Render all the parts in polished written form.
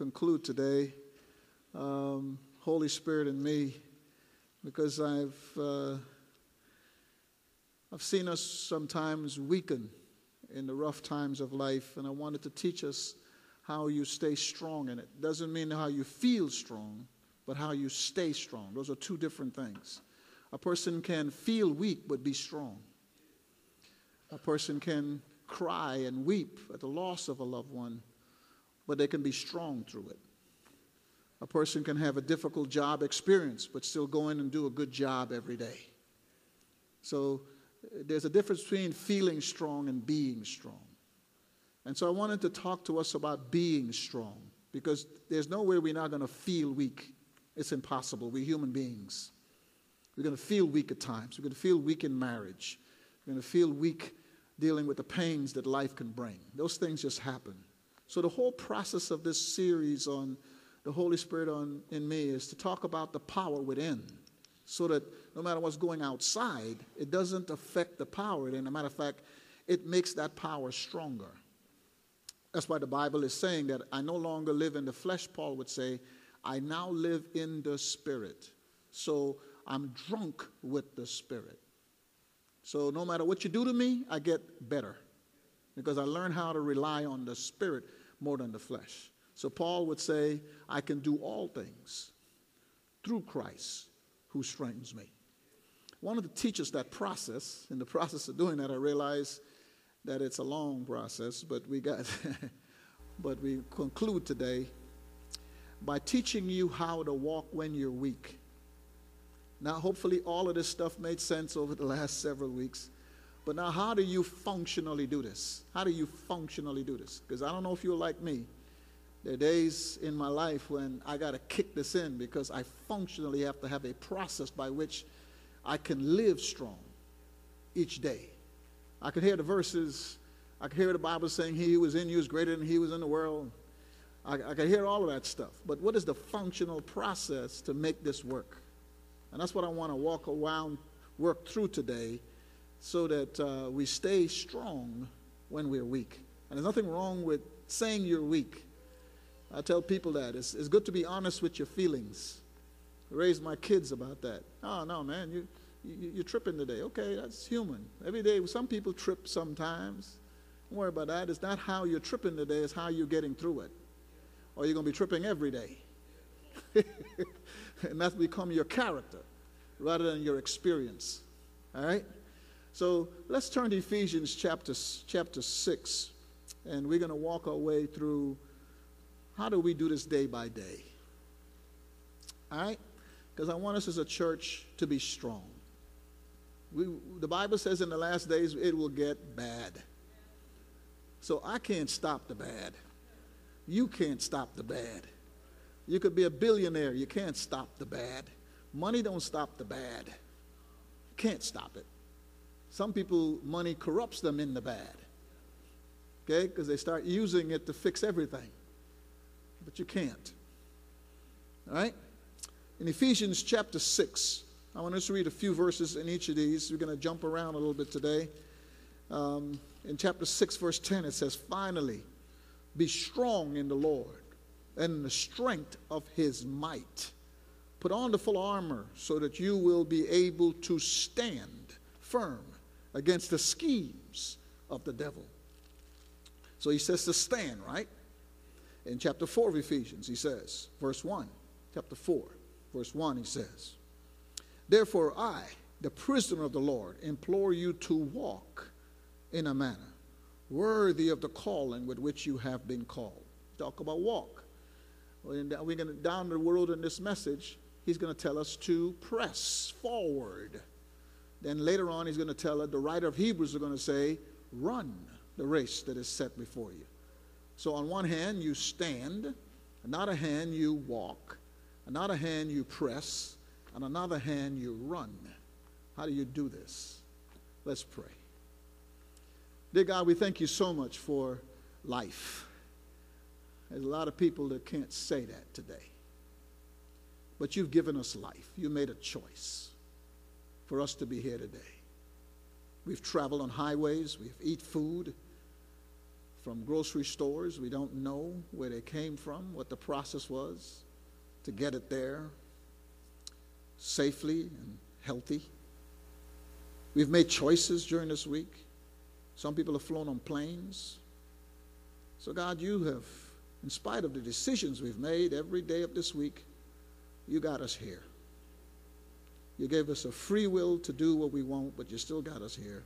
conclude today, Holy Spirit and me, because I've seen us sometimes weaken in the rough times of life, and I wanted to teach us how you stay strong in it. Doesn't mean how you feel strong, but how you stay strong. Those are two different things. A person can feel weak but be strong. A person can cry and weep at the loss of a loved one, but they can be strong through it. A person can have a difficult job experience, but still go in and do a good job every day. So there's a difference between feeling strong and being strong. And so I wanted to talk to us about being strong, because there's no way we're not going to feel weak. It's impossible. We're human beings. We're going to feel weak at times. We're going to feel weak in marriage. We're going to feel weak dealing with the pains that life can bring. Those things just happen. So the whole process of this series on the Holy Spirit in me is to talk about the power within, so that no matter what's going outside, it doesn't affect the power within. As a matter of fact, it makes that power stronger. That's why the Bible is saying that I no longer live in the flesh, Paul would say. I now live in the Spirit. So I'm drunk with the Spirit. So no matter what you do to me, I get better, because I learn how to rely on the Spirit more than the flesh. So Paul would say, I can do all things through Christ who strengthens me. I wanted to teach us that process. In the process of doing that, I realized that it's a long process, but we conclude today by teaching you how to walk when you're weak. Now, hopefully all of this stuff made sense over the last several weeks, but now how do you functionally do this? How do you functionally do this? Because I don't know if you're like me. There are days in my life when I got to kick this in, because I functionally have to have a process by which I can live strong each day. I could hear the verses. I could hear the Bible saying he who was in you is greater than he was in the world. I could hear all of that stuff. But what is the functional process to make this work? And that's what I want to work through today, so that we stay strong when we're weak. And there's nothing wrong with saying you're weak. I tell people that. It's good to be honest with your feelings. I raised my kids about that. Oh, no, man, you're tripping today. Okay, that's human. Every day, some people trip sometimes. Don't worry about that. It's not how you're tripping today, it's how you're getting through it. Or you're going to be tripping every day. And that's become your character rather than your experience. All right? So let's turn to Ephesians chapter 6. And we're going to walk our way through how do we do this day by day. All right? Because I want us as a church to be strong. The Bible says in the last days it will get bad. So I can't stop the bad. You can't stop the bad. You could be a billionaire. You can't stop the bad. Money don't stop the bad. You can't stop it. Some people, money corrupts them in the bad. Okay? Because they start using it to fix everything. But you can't. All right? In Ephesians chapter 6, I want us to read a few verses in each of these. We're going to jump around a little bit today. In chapter 6, verse 10, it says, finally, be strong in the Lord and in the strength of his might. Put on the full armor so that you will be able to stand firm against the schemes of the devil. So he says to stand, right? In chapter 4 of Ephesians, he says, verse 1, chapter 4, verse 1, he says, therefore I, the prisoner of the Lord, implore you to walk in a manner worthy of the calling with which you have been called. Talk about walk. And we're going to down the world in this message. He's going to tell us to press forward. Then later on, he's going to tell us, the writer of Hebrews is going to say, run the race that is set before you. So on one hand, you stand. Another hand, you walk. Another hand, you press. On another hand, you run. How do you do this? Let's pray. Dear God, we thank you so much for life. There's a lot of people that can't say that today. But you've given us life. You made a choice for us to be here today. We've traveled on highways. We've eaten food. from grocery stores. We don't know where they came from, what the process was to get it there safely and healthy. We've made choices during this week. Some people have flown on planes. So God, you have, in spite of the decisions we've made every day of this week, you got us here. You gave us a free will to do what we want, but you still got us here.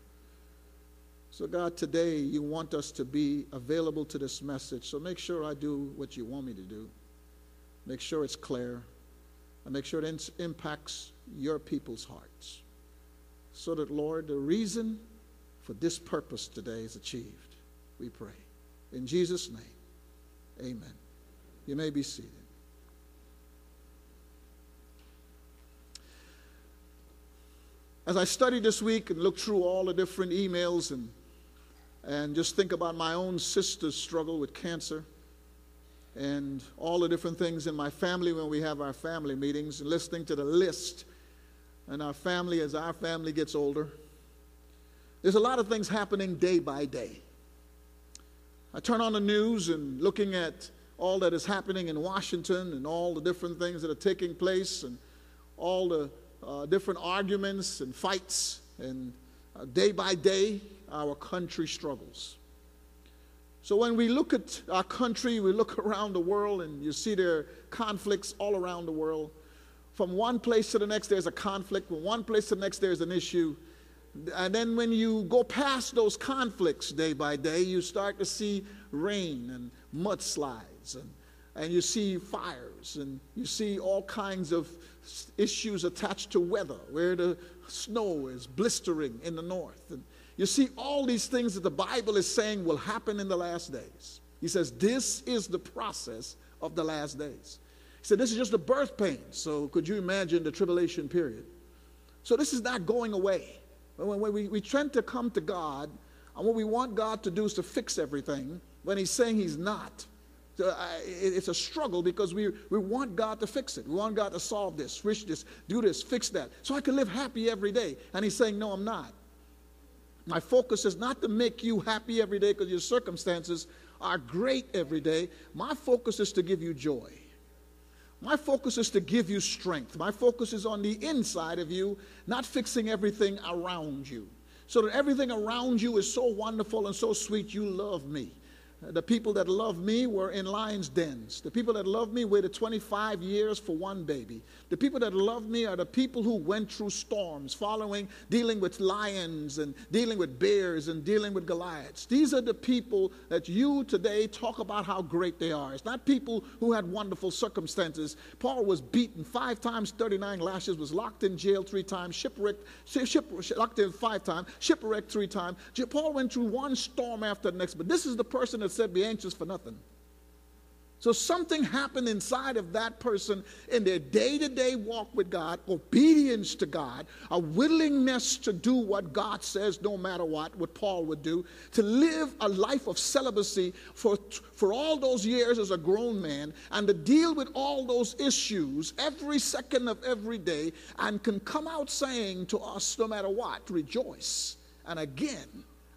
So God, today you want us to be available to this message. So make sure I do what you want me to do. Make sure it's clear. And make sure it impacts your people's hearts. So that, Lord, the reason for this purpose today is achieved, we pray. In Jesus' name, amen. You may be seated. As I studied this week and looked through all the different emails and just think about my own sister's struggle with cancer and all the different things in my family when we have our family meetings, and listening to the list and our family as our family gets older, there's a lot of things happening day by day. I turn on the news and looking at all that is happening in Washington and all the different things that are taking place and all the different arguments and fights, and day by day our country struggles. So when we look at our country, we look around the world and you see there are conflicts all around the world. From one place to the next, there's a conflict. From one place to the next, there's an issue. And then when you go past those conflicts day by day, you start to see rain and mudslides, and you see fires, and you see all kinds of issues attached to weather, where the snow is blistering in the north. And you see all these things that the Bible is saying will happen in the last days. He says, this is the process of the last days. He said, this is just the birth pain. So could you imagine the tribulation period? So this is not going away. When we tend to come to God, and what we want God to do is to fix everything, when he's saying he's not. So it's a struggle because we want God to fix it. We want God to solve this, switch this, do this, fix that. So I can live happy every day. And he's saying, no, I'm not. My focus is not to make you happy every day because your circumstances are great every day. My focus is to give you joy. My focus is to give you strength. My focus is on the inside of you, not fixing everything around you. So that everything around you is so wonderful and so sweet, you love me. The people that love me were in lions' dens. The people that love me waited 25 years for one baby. The people that love me are the people who went through storms, dealing with lions and dealing with bears and dealing with Goliaths. These are the people that you today talk about how great they are. It's not people who had wonderful circumstances. Paul was beaten 5 times, 39 lashes, was locked in jail 3 times, locked in 5 times, shipwrecked 3 times. Paul went through one storm after the next, but this is the person that said, be anxious for nothing. So something happened inside of that person in their day-to-day walk with God, obedience to God, a willingness to do what God says no matter what Paul would do, to live a life of celibacy for all those years as a grown man, and to deal with all those issues every second of every day, and can come out saying to us no matter what, rejoice. And again,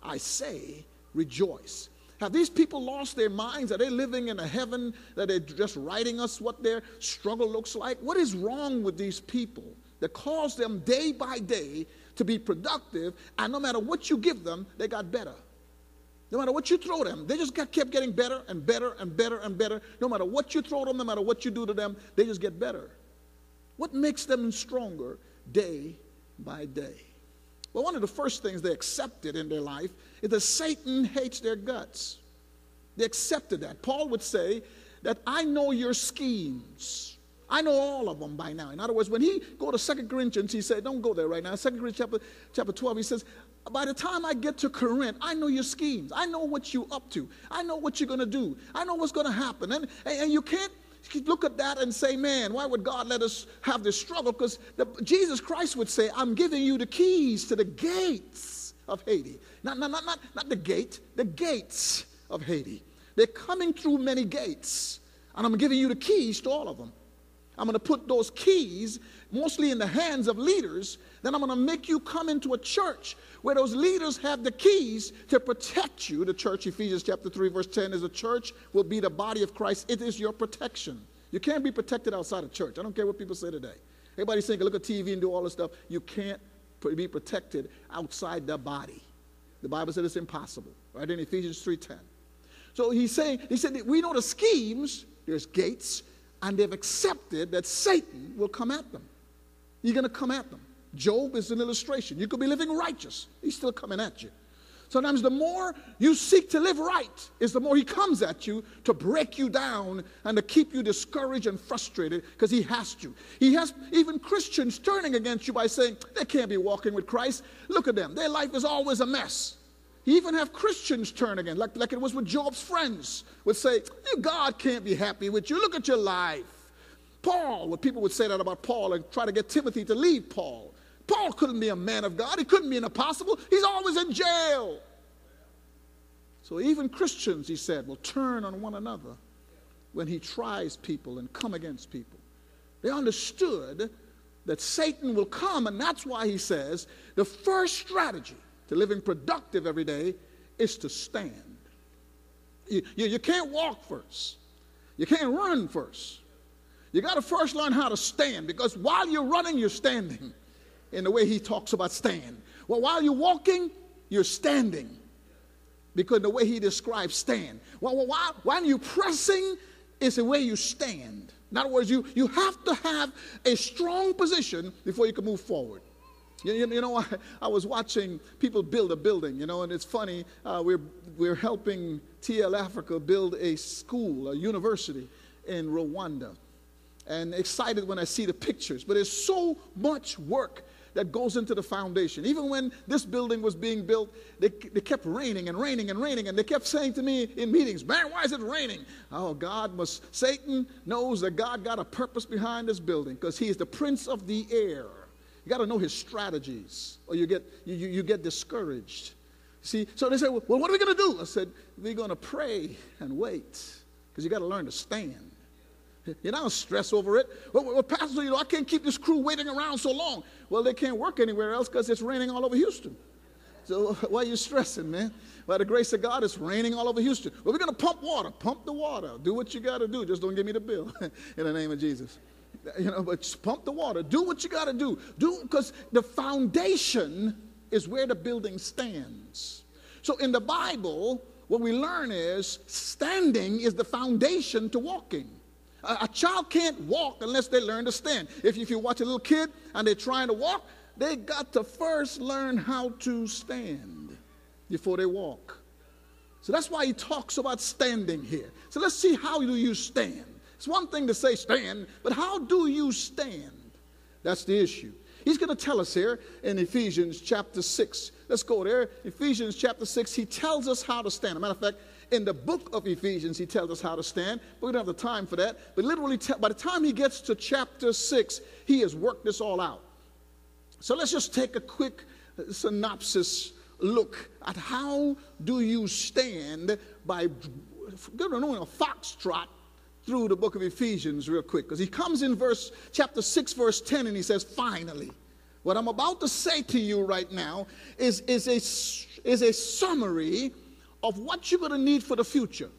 I say, rejoice. Have these people lost their minds? Are they living in a heaven that they're just writing us what their struggle looks like? What is wrong with these people that caused them day by day to be productive, and no matter what you give them, they got better? No matter what you throw them, they just kept getting better and better and better and better. No matter what you throw them, no matter what you do to them, they just get better. What makes them stronger day by day? Well, one of the first things they accepted in their life is that Satan hates their guts. They accepted that. Paul would say that I know your schemes. I know all of them by now. In other words, when he go to 2 Corinthians, he said, don't go there right now. 2 Corinthians chapter 12, he says, by the time I get to Corinth, I know your schemes. I know what you're up to. I know what you're going to do. I know what's going to happen. And you can't look at that and say, man, why would God let us have this struggle? Because Jesus Christ would say, I'm giving you the keys to the gates of Hades. Not the gate, the gates of Hades. They're coming through many gates, and I'm giving you the keys to all of them. I'm going to put those keys mostly in the hands of leaders. Then I'm going to make you come into a church where those leaders have the keys to protect you. The church, Ephesians chapter 3, verse 10, is a church will be the body of Christ. It is your protection. You can't be protected outside of church. I don't care what people say today. Everybody's saying, look at TV and do all this stuff. You can't be protected outside the body. The Bible said it's impossible, right? In Ephesians 3:10. So he's saying, he said, we know the schemes, there's gates, and they've accepted that Satan will come at them. You're going to come at them. Job is an illustration. You could be living righteous. He's still coming at you. Sometimes the more you seek to live right is the more he comes at you to break you down and to keep you discouraged and frustrated because he has to. He has even Christians turning against you by saying, they can't be walking with Christ. Look at them. Their life is always a mess. You even have Christians turn again, like it was with Job's friends, would say, God can't be happy with you. Look at your life. Paul, what people would say that about Paul and try to get Timothy to leave Paul. Paul couldn't be a man of God. He couldn't be an apostle. He's always in jail. So even Christians, he said, will turn on one another when he tries people and come against people. They understood that Satan will come, and that's why he says the first strategy to living productive every day is to stand. You can't walk first. You can't run first. You got to first learn how to stand, because while you're running, you're standing. In the way he talks about stand. Well, while you're walking, you're standing. Because the way he describes stand. Well, while you're pressing, it's the way you stand. In other words, you have to have a strong position before you can move forward. I was watching people build a building, and it's funny. We're helping TL Africa build a school, a university in Rwanda. And excited when I see the pictures. But there's so much work that goes into the foundation. Even when this building was being built, they kept raining and raining and raining, and they kept saying to me in meetings, man, why is it raining? Oh, Satan knows that God got a purpose behind this building, because he is the prince of the air. You got to know his strategies, or you get discouraged. See, so they said, well, what are we going to do? I said, we're going to pray and wait, because you got to learn to stand. You're not going to stress over it. Well, Pastor, I can't keep this crew waiting around so long. Well, they can't work anywhere else because it's raining all over Houston. So why are you stressing, man? By the grace of God, it's raining all over Houston. Well, we're going to pump water. Pump the water. Do what you got to do. Just don't give me the bill in the name of Jesus. But just pump the water. Do what you got to do. Because the foundation is where the building stands. So in the Bible, what we learn is standing is the foundation to walking. A child can't walk unless they learn to stand. If you watch a little kid and they're trying to walk, they got to first learn how to stand before they walk. So that's why he talks about standing here. So let's see, how do you stand? It's one thing to say stand, but how do you stand? That's the issue. He's going to tell us here in Ephesians chapter 6. Let's go there. Ephesians chapter 6, he tells us how to stand. As a matter of fact, in the book of Ephesians, he tells us how to stand, but we don't have the time for that. But literally, by the time he gets to chapter 6, he has worked this all out. So let's just take a quick synopsis look at how do you stand by doing a foxtrot through the book of Ephesians real quick. Because he comes in chapter 6, verse 10, and he says, finally, what I'm about to say to you right now is a summary of what you're going to need for the future.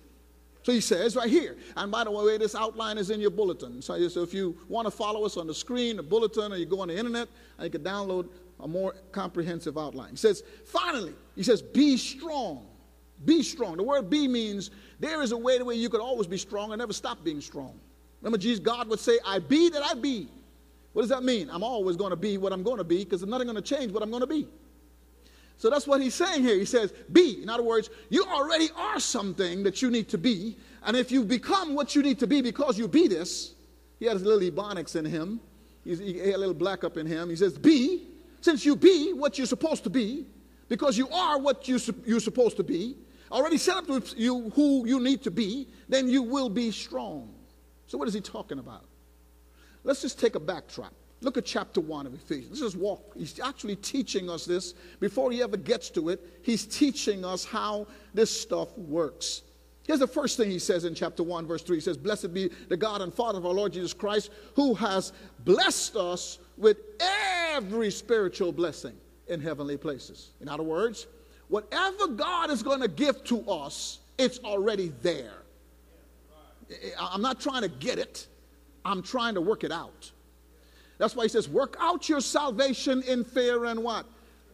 So he says right here, and by the way, this outline is in your bulletin. So if you want to follow us on the screen, the bulletin, or you go on the internet, and you can download a more comprehensive outline. He says, finally, he says, be strong. Be strong. The word be means there is a way to where you could always be strong and never stop being strong. Remember, Jesus, God would say, I be that I be. What does that mean? I'm always going to be what I'm going to be, because nothing going to change what I'm going to be. So that's what he's saying here. He says, be. In other words, you already are something that you need to be. And if you become what you need to be because you be this, he has a little Ebonics in him. He had a little black up in him. He says, be. Since you be what you're supposed to be, because you are what you're supposed to be, already set up with you who you need to be, then you will be strong. So what is he talking about? Let's just take a backtrack. Look at chapter 1 of Ephesians. Let's just walk. He's actually teaching us this. Before he ever gets to it, he's teaching us how this stuff works. Here's the first thing he says in chapter 1, verse 3. He says, blessed be the God and Father of our Lord Jesus Christ, who has blessed us with every spiritual blessing in heavenly places. In other words, whatever God is going to give to us, it's already there. I'm not trying to get it. I'm trying to work it out. That's why he says, work out your salvation in fear and what?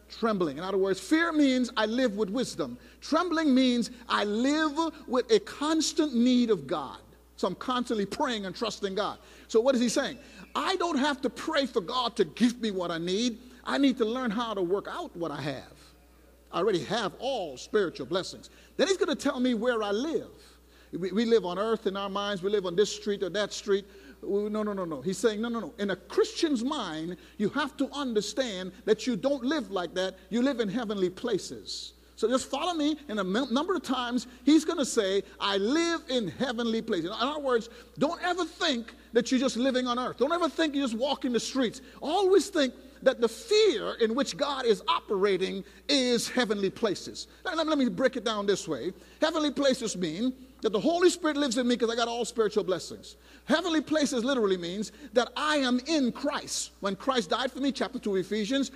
Trembling. In other words, fear means I live with wisdom. Trembling means I live with a constant need of God. So I'm constantly praying and trusting God. So what is he saying? I don't have to pray for God to give me what I need. I need to learn how to work out what I have. I already have all spiritual blessings. Then he's going to tell me where I live. We live on earth in our minds. We live on this street or that street. No, no, no, no. He's saying, no, no, no. In a Christian's mind, you have to understand that you don't live like that. You live in heavenly places. So just follow me. And a number of times, he's going to say, I live in heavenly places. In other words, don't ever think that you're just living on earth. Don't ever think you're just walking the streets. Always think that the fear in which God is operating is heavenly places. Let me break it down this way. Heavenly places mean that the Holy Spirit lives in me because I got all spiritual blessings. Heavenly places literally means that I am in Christ. When Christ died for me, chapter 2 of Ephesians,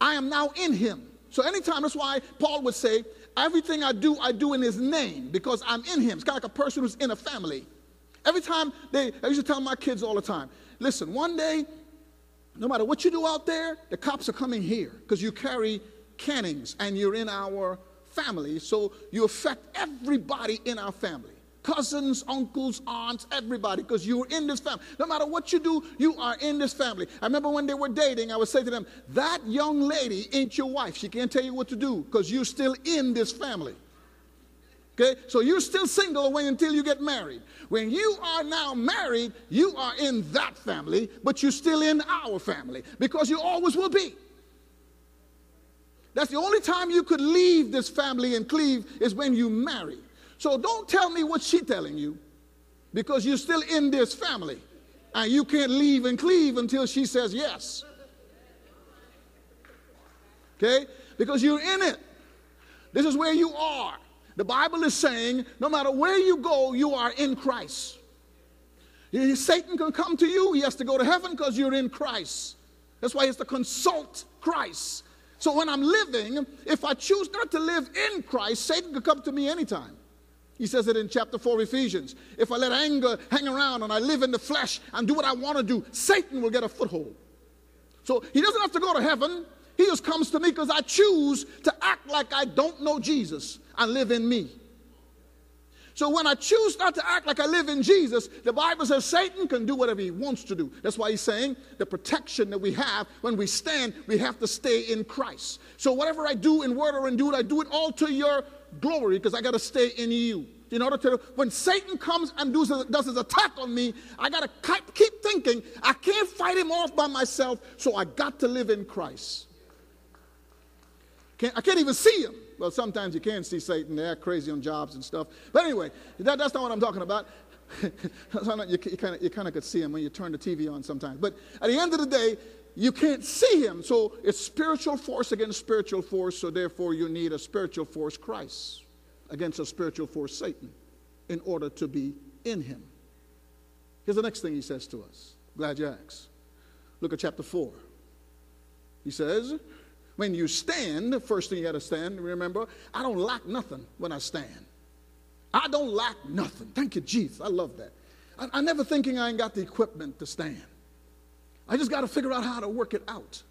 I am now in him. So anytime, that's why Paul would say, everything I do in his name because I'm in him. It's kind of like a person who's in a family. Every time I used to tell my kids all the time, listen, one day, no matter what you do out there, the cops are coming here because you carry cannings and you're in our family, so you affect everybody in our family. Cousins, uncles, aunts, everybody, because you're in this family. No matter what you do, you are in this family. I remember when they were dating, I would say to them, that young lady ain't your wife. She can't tell you what to do because you're still in this family. Okay, so you're still single until you get married. When you are now married, you are in that family, but you're still in our family because you always will be. That's the only time you could leave this family and cleave is when you marry. So don't tell me what she's telling you because you're still in this family and you can't leave and cleave until she says yes. Okay? Because you're in it. This is where you are. The Bible is saying no matter where you go, you are in Christ. If Satan can come to you, he has to go to heaven because you're in Christ. That's why he has to consult Christ. So when I'm living, if I choose not to live in Christ, Satan could come to me anytime. He says it in chapter 4 of Ephesians. If I let anger hang around and I live in the flesh and do what I want to do, Satan will get a foothold. So he doesn't have to go to heaven. He just comes to me because I choose to act like I don't know Jesus and live in me. So when I choose not to act like I live in Jesus, the Bible says Satan can do whatever he wants to do. That's why he's saying the protection that we have when we stand, we have to stay in Christ. So whatever I do in word or in deed, I do it all to your glory because I got to stay in you. In order to, when Satan comes and does his attack on me, I got to keep thinking I can't fight him off by myself, so I got to live in Christ. I can't even see him. Well, sometimes you can see Satan. They're crazy on jobs and stuff. But anyway, that's not what I'm talking about. you kind of could see him when you turn the TV on sometimes. But at the end of the day, you can't see him. So it's spiritual force against spiritual force. So therefore, you need a spiritual force, Christ, against a spiritual force, Satan, in order to be in him. Here's the next thing he says to us. Glad you asked. Look at chapter 4. He says, when you stand, the first thing you got to stand, remember, I don't lack nothing when I stand. I don't lack nothing. Thank you, Jesus. I love that. I'm never thinking I ain't got the equipment to stand. I just got to figure out how to work it out.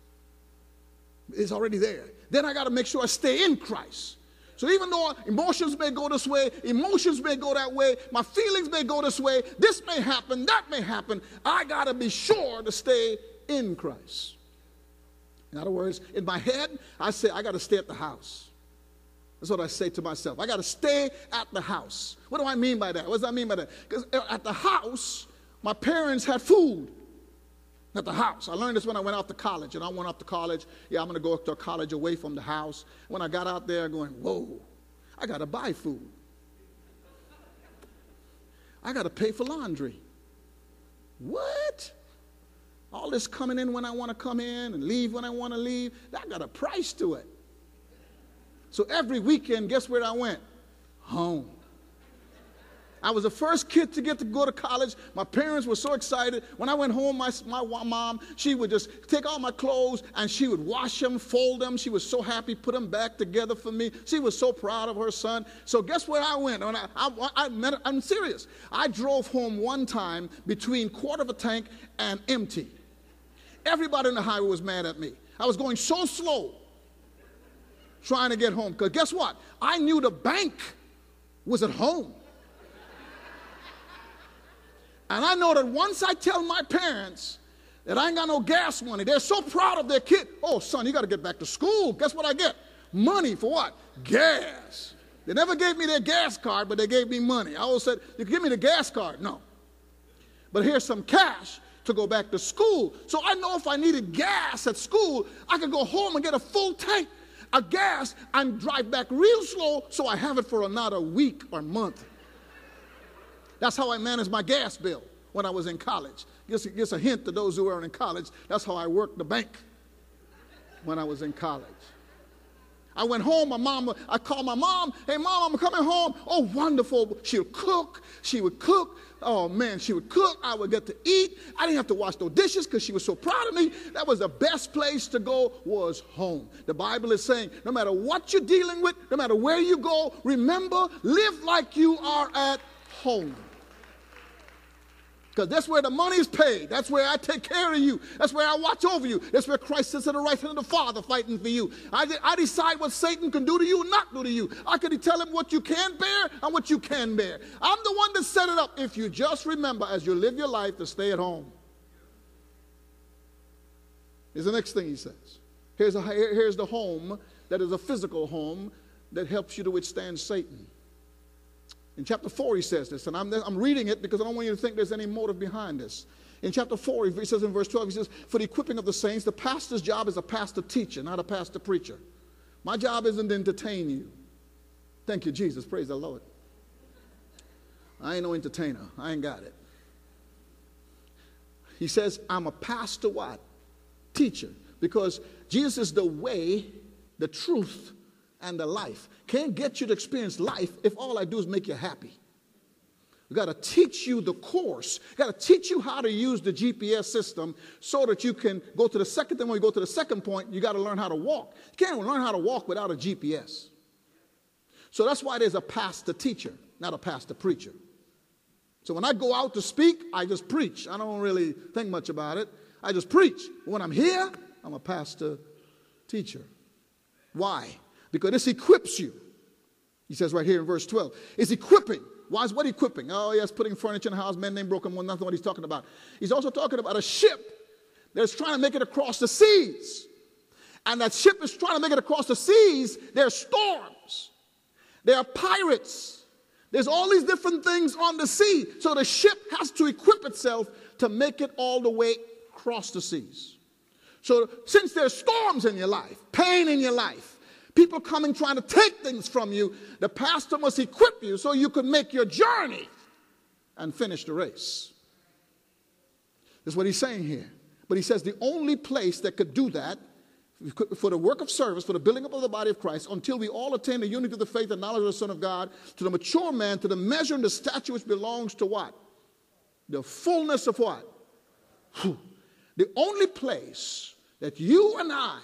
It's already there. Then I got to make sure I stay in Christ. So even though emotions may go this way, emotions may go that way, my feelings may go this way, this may happen, that may happen, I got to be sure to stay in Christ. In other words, in my head, I say, I got to stay at the house. That's what I say to myself. I got to stay at the house. What do I mean by that? What does I mean by that? Because at the house, my parents had food. At the house. I learned this when I went off to college. And I went off to college. Yeah, I'm going to go to a college away from the house. When I got out there going, whoa, I got to buy food. I got to pay for laundry. What? All this coming in when I want to come in and leave when I want to leave, that got a price to it. So every weekend, guess where I went? Home. I was the first kid to get to go to college. My parents were so excited. When I went home, my mom, she would just take all my clothes and she would wash them, fold them. She was so happy, put them back together for me. She was so proud of her son. So guess where I went? And I'm serious. I drove home one time between quarter of a tank and empty. Everybody on the highway was mad at me. I was going so slow trying to get home. Because guess what? I knew the bank was at home. And I know that once I tell my parents that I ain't got no gas money, they're so proud of their kid. Oh, son, you got to get back to school. Guess what I get? Money for what? Gas. They never gave me their gas card, but they gave me money. I always said, you can give me the gas card. No. But here's some cash to go back to school. So I know if I needed gas at school, I could go home and get a full tank of gas and drive back real slow so I have it for another week or month. That's how I managed my gas bill when I was in college. Just a hint to those who weren't in college, that's how I worked the bank when I was in college. I went home, I called my mom, hey mom, I'm coming home. Oh, wonderful, she'll cook, she would cook. Oh man, she would cook, I would get to eat. I didn't have to wash no dishes because she was so proud of me. That was the best place to go, was home. The Bible is saying, no matter what you're dealing with, no matter where you go, remember, live like you are at home. Because that's where the money is paid. That's where I take care of you. That's where I watch over you. That's where Christ sits at the right hand of the Father fighting for you. I decide what Satan can do to you and not do to you. I can tell him what you can bear and what you can bear. I'm the one that set it up. If you just remember as you live your life to stay at home. Here's the next thing he says. Here's the home that is a physical home that helps you to withstand Satan. In chapter 4, he says this, and I'm reading it because I don't want you to think there's any motive behind this. In chapter 4, he says in verse 12, he says, for the equipping of the saints, the pastor's job is a pastor teacher, not a pastor preacher. My job isn't to entertain you. Thank you, Jesus. Praise the Lord. I ain't no entertainer. I ain't got it. He says, I'm a pastor what? Teacher. Because Jesus is the way, the truth, and the life. Can't get you to experience life if all I do is make you happy. We've got to teach you the course. We've got to teach you how to use the GPS system so that you can go to the second thing. When you go to the second point, you got to learn how to walk. You can't learn how to walk without a GPS. So that's why there's a pastor teacher, not a pastor preacher. So when I go out to speak, I just preach. I don't really think much about it. I just preach. When I'm here, I'm a pastor teacher. Why? Because this equips you. He says right here in verse 12. It's equipping. Why is what equipping? Oh, yes, putting furniture in the house, men named broken one, nothing what he's talking about. He's also talking about a ship that's trying to make it across the seas. And that ship is trying to make it across the seas. There are storms. There are pirates. There's all these different things on the sea. So the ship has to equip itself to make it all the way across the seas. So since there's storms in your life, pain in your life, people coming trying to take things from you, the pastor must equip you so you can make your journey and finish the race. That's what he's saying here. But he says the only place that could do that for the work of service, for the building up of the body of Christ, until we all attain the unity of the faith and knowledge of the Son of God, to the mature man, to the measure and the stature which belongs to what? The fullness of what? The only place that you and I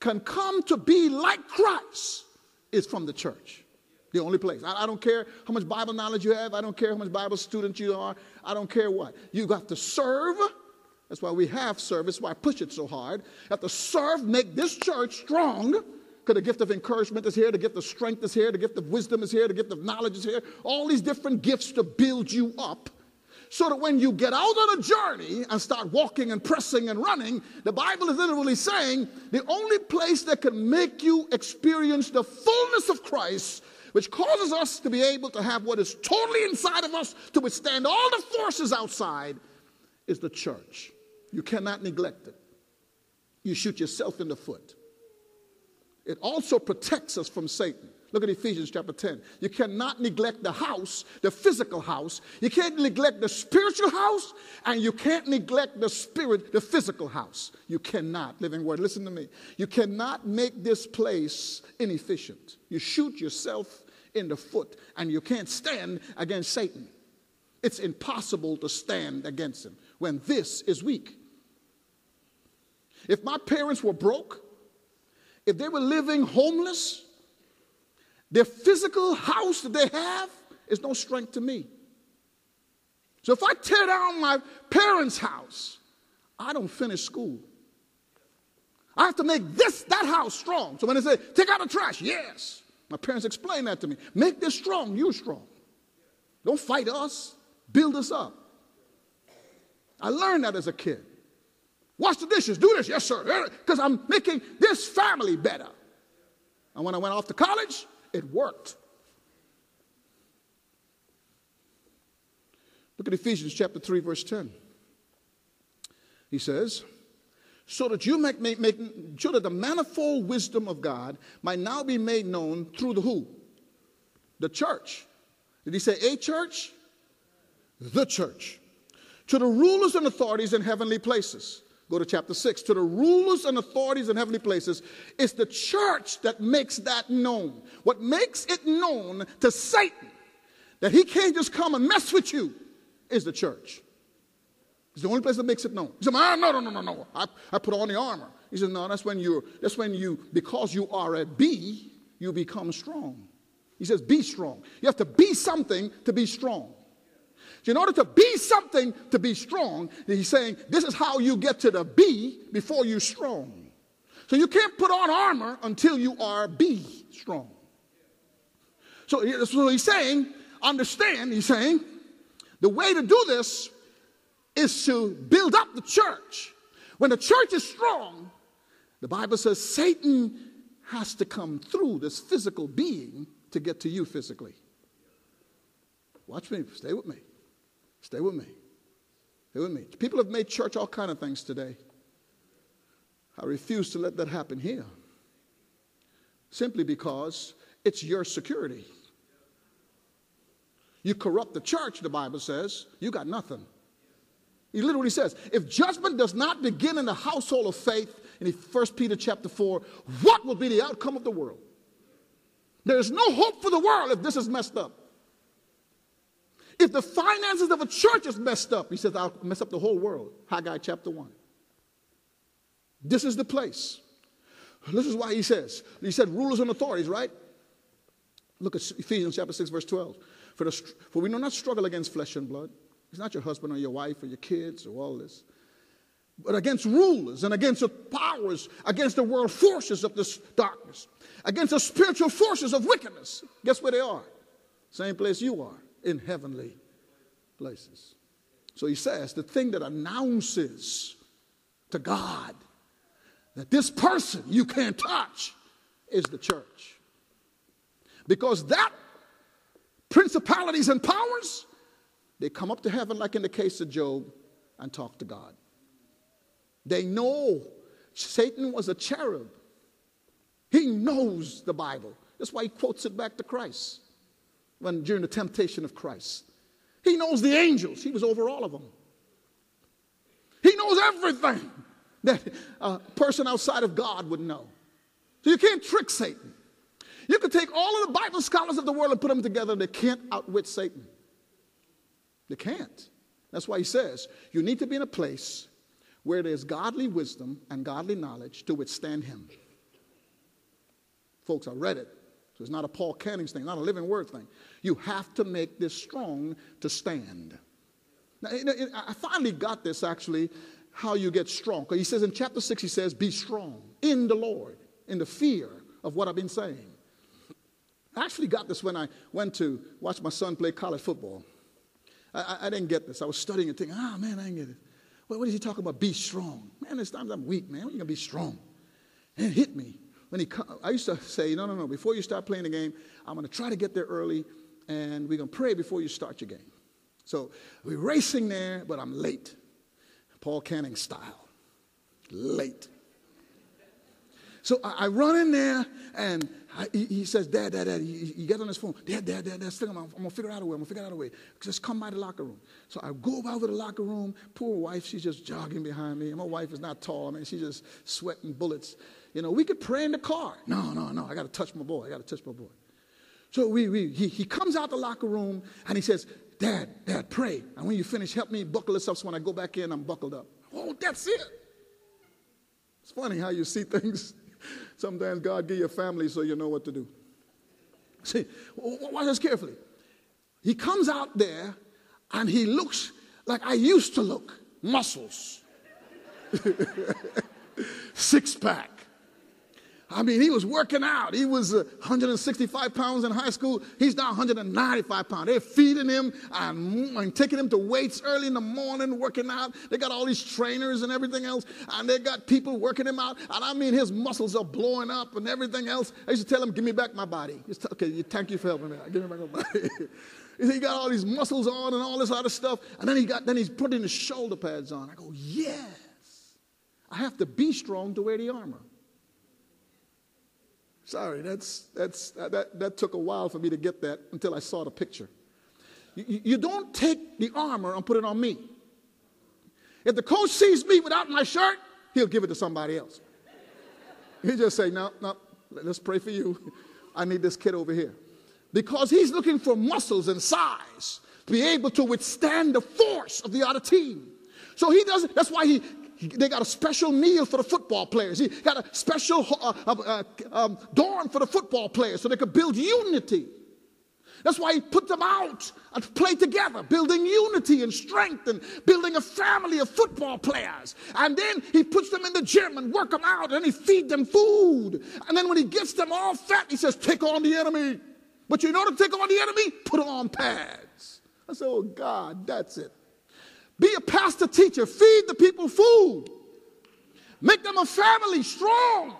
can come to be like Christ is from the church. The only place. I don't care how much Bible knowledge you have. I don't care how much Bible student you are. I don't care what. You got to serve. That's why we have service. That's why I push it so hard. You have to serve, make this church strong. Because the gift of encouragement is here. The gift of strength is here. The gift of wisdom is here. The gift of knowledge is here. All these different gifts to build you up. So that when you get out on a journey and start walking and pressing and running, the Bible is literally saying the only place that can make you experience the fullness of Christ, which causes us to be able to have what is totally inside of us to withstand all the forces outside, is the church. You cannot neglect it. You shoot yourself in the foot. It also protects us from Satan. Look at Ephesians chapter 10. You cannot neglect the house, the physical house. You can't neglect the spiritual house, and you can't neglect the spirit, the physical house. You cannot, living word, listen to me. You cannot make this place inefficient. You shoot yourself in the foot, and you can't stand against Satan. It's impossible to stand against him when this is weak. If my parents were broke, if they were living homeless, their physical house that they have is no strength to me. So if I tear down my parents' house, I don't finish school. I have to make that house strong. So when they say, take out the trash, yes. My parents explained that to me. Make this strong, you're strong. Don't fight us, build us up. I learned that as a kid. Wash the dishes, do this, yes sir, because I'm making this family better. And when I went off to college, it worked. Look at Ephesians chapter 3, verse 10. He says, so that you make sure that the manifold wisdom of God might now be made known through the who? The church. Did he say a church? The church. To the rulers and authorities in heavenly places. Go to chapter 6. To the rulers and authorities in heavenly places. It's the church that makes that known. What makes it known to Satan that he can't just come and mess with you is the church. It's the only place that makes it known. He said, no. I put on the armor. He said, no, because you are a bee, you become strong. He says, be strong. You have to be something to be strong. So in order to be something to be strong, he's saying, this is how you get to the bee before you're strong. So you can't put on armor until you are bee strong. So he's saying, understand, he's saying, the way to do this is to build up the church. When the church is strong, the Bible says Satan has to come through this physical being to get to you physically. Watch me. Stay with me. Stay with me. Stay with me. People have made church all kinds of things today. I refuse to let that happen here. Simply because it's your security. You corrupt the church, the Bible says, you got nothing. He literally says, if judgment does not begin in the household of faith, in 1 Peter chapter 4, what will be the outcome of the world? There is no hope for the world if this is messed up. If the finances of a church is messed up, he says, I'll mess up the whole world. Haggai chapter 1. This is the place. This is why he says, he said rulers and authorities, right? Look at Ephesians chapter 6, verse 12. For we do not struggle against flesh and blood. It's not your husband or your wife or your kids or all this. But against rulers and against the powers, against the world forces of this darkness, against the spiritual forces of wickedness. Guess where they are? Same place you are, in heavenly places. So he says the thing that announces to God that this person you can't touch is the church. Because that principalities and powers, they come up to heaven like in the case of Job and talk to God. They know Satan was a cherub. He knows the Bible. That's why he quotes it back to Christ during the temptation of Christ. He knows the angels. He was over all of them. He knows everything that a person outside of God would know. So you can't trick Satan. You could take all of the Bible scholars of the world and put them together, and they can't outwit Satan. They can't. That's why he says, you need to be in a place where there's godly wisdom and godly knowledge to withstand him. Folks, I read it. So it's not a Paul Canning's thing, not a Living Word thing. You have to make this strong to stand. Now, I finally got this, actually, how you get strong. He says in chapter 6, he says, be strong in the Lord, in the fear of what I've been saying. I actually got this when I went to watch my son play college football. I didn't get this. I was studying and thinking, I didn't get it. What is he talking about? Be strong. Man, there's times I'm weak, man. When are you going to be strong? And it hit me. I used to say, no. Before you start playing the game, I'm going to try to get there early, and we're going to pray before you start your game. So we're racing there, but I'm late. Paul Canning style. Late. So I run in there, and he says, Dad. He gets on his phone. Dad. I'm going to figure out a way. Just come by the locker room. So I go over to the locker room. Poor wife, she's just jogging behind me. And my wife is not tall. I mean, she's just sweating bullets. You know, we could pray in the car. No. I got to touch my boy. So he comes out the locker room and he says, Dad, pray. And when you finish, help me buckle this up so when I go back in, I'm buckled up. Oh, that's it. It's funny how you see things. Sometimes God give you a family so you know what to do. See, watch this carefully. He comes out there and he looks like I used to look. Muscles. Six pack. I mean, he was working out. He was 165 pounds in high school. He's now 195 pounds. They're feeding him and taking him to weights early in the morning, working out. They got all these trainers and everything else, and they got people working him out. And I mean, his muscles are blowing up and everything else. I used to tell him, give me back my body. Okay, thank you for helping me. Give me back my body. He got all these muscles on and all this other stuff. And then he's putting his shoulder pads on. I go, yes. I have to be strong to wear the armor. Sorry, that took a while for me to get that until I saw the picture. You don't take the armor and put it on me. If the coach sees me without my shirt, he'll give it to somebody else. He just say, no, let's pray for you. I need this kid over here. Because he's looking for muscles and size to be able to withstand the force of the other team. So he doesn't, that's why they got a special meal for the football players. He got a special dorm for the football players so they could build unity. That's why he put them out and play together, building unity and strength and building a family of football players. And then he puts them in the gym and work them out, and he feed them food. And then when he gets them all fat, he says, take on the enemy. But you know to take on the enemy? Put them on pads. I said, oh, God, that's it. Be a pastor teacher. Feed the people food. Make them a family strong.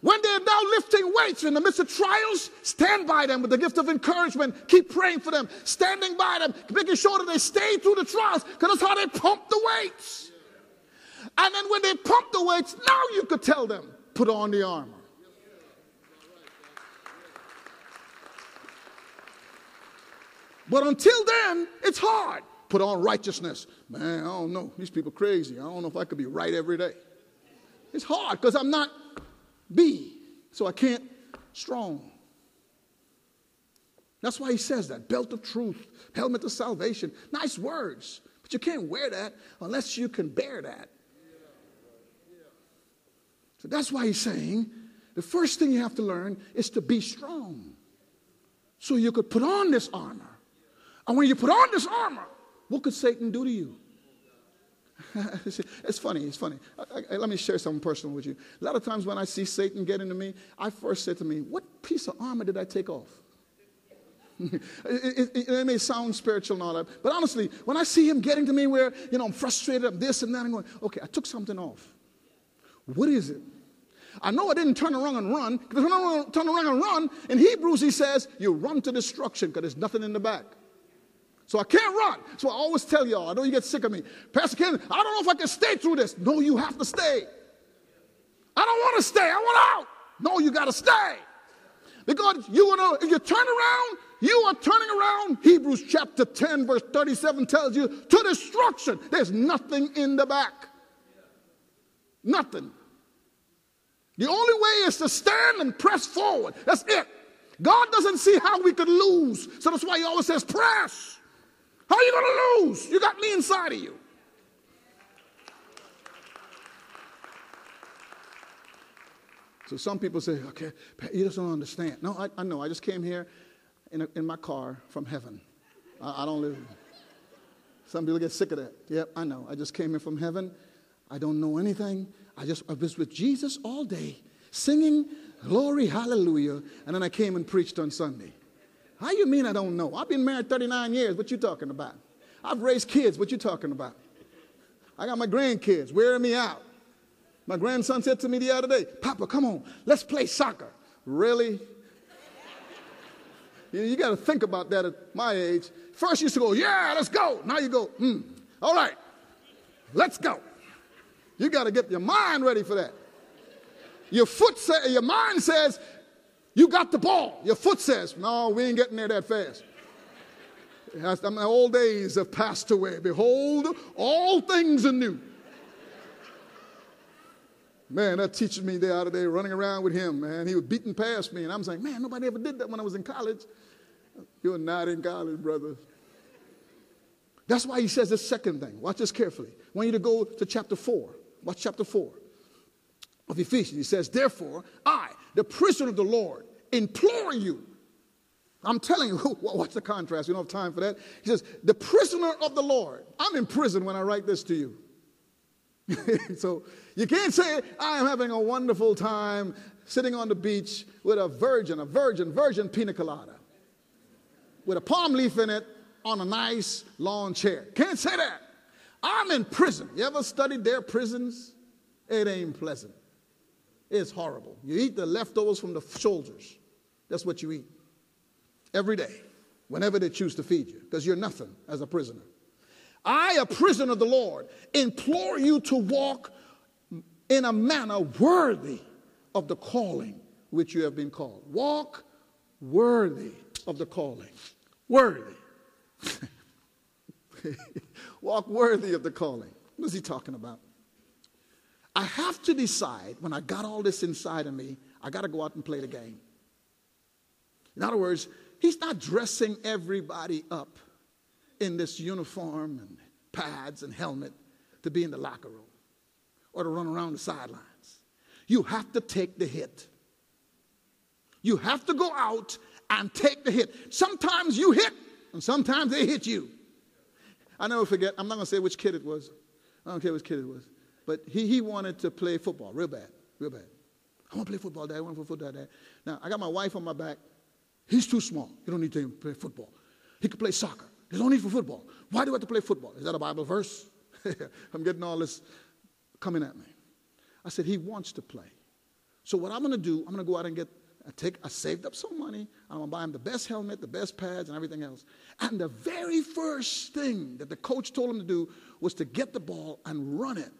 When they're now lifting weights in the midst of trials, stand by them with the gift of encouragement. Keep praying for them. Standing by them, making sure that they stay through the trials, because that's how they pump the weights. And then when they pump the weights, now you could tell them, put on the armor. But until then, it's hard. Put on righteousness. Man, I don't know. These people crazy. I don't know if I could be right every day. It's hard because I'm not B. So I can't strong. That's why he says that. Belt of truth. Helmet of salvation. Nice words. But you can't wear that unless you can bear that. So that's why he's saying the first thing you have to learn is to be strong. So you could put on this armor. And when you put on this armor, what could Satan do to you? It's funny. Let me share something personal with you. A lot of times when I see Satan get into me, I first say to me, what piece of armor did I take off? It may sound spiritual and all that, but honestly, when I see him getting to me where, I'm frustrated, I'm this and that, I'm going, okay, I took something off. What is it? I know I didn't turn around and run, because if I turn around and run, in Hebrews he says, you run to destruction because there's nothing in the back. So I can't run. So I always tell y'all, I know you get sick of me. Pastor Ken, I don't know if I can stay through this. No, you have to stay. I don't want to stay. I want out. No, you got to stay. Because if you turn around, you are turning around. Hebrews chapter 10, verse 37 tells you, to destruction. There's nothing in the back. Nothing. The only way is to stand and press forward. That's it. God doesn't see how we could lose. So that's why he always says, press. How are you going to lose? You got me inside of you. So some people say, okay, he doesn't understand. No, I know. I just came here in my car from heaven. I don't live. Some people get sick of that. Yep, I know. I just came here from heaven. I don't know anything. I was with Jesus all day, singing glory, hallelujah, and then I came and preached on Sunday. How you mean I don't know? I've been married 39 years. What you talking about? I've raised kids. What you talking about? I got my grandkids wearing me out. My grandson said to me the other day, Papa, come on, let's play soccer. Really? You got to think about that at my age. First you used to go, yeah, let's go. Now you go, all right, let's go. You got to get your mind ready for that. Your mind says, you got the ball. Your foot says, no, we ain't getting there that fast. My old days have passed away. Behold, all things are new. Man, that teacher me there out of there running around with him, man. He was beating past me, and I was like, man, nobody ever did that when I was in college. You're not in college, brother. That's why he says the second thing. Watch this carefully. I want you to go to chapter 4. Watch chapter 4 of Ephesians. He says, therefore, I, the prisoner of the Lord, implore you. I'm telling you, watch the contrast. We don't have time for that. He says, the prisoner of the Lord. I'm in prison when I write this to you. So you can't say, I am having a wonderful time sitting on the beach with a virgin pina colada with a palm leaf in it on a nice lawn chair. Can't say that. I'm in prison. You ever studied their prisons? It ain't pleasant. It's horrible. You eat the leftovers from the soldiers. That's what you eat every day, whenever they choose to feed you, because you're nothing as a prisoner. I, a prisoner of the Lord, implore you to walk in a manner worthy of the calling which you have been called. Walk worthy of the calling. Worthy. Walk worthy of the calling. What is he talking about? I have to decide when I got all this inside of me, I got to go out and play the game. In other words, he's not dressing everybody up in this uniform and pads and helmet to be in the locker room or to run around the sidelines. You have to take the hit. You have to go out and take the hit. Sometimes you hit and sometimes they hit you. I never forget, I'm not going to say which kid it was. I don't care which kid it was. But he wanted to play football real bad, real bad. I want to play football, Dad. I want to play football, Dad. Now, I got my wife on my back. He's too small. You don't need to play football. He could play soccer. There's no need for football. Why do I have to play football? Is that a Bible verse? I'm getting all this coming at me. I said, he wants to play. So what I'm going to do, I'm going to go out and I saved up some money. I'm going to buy him the best helmet, the best pads, and everything else. And the very first thing that the coach told him to do was to get the ball and run it.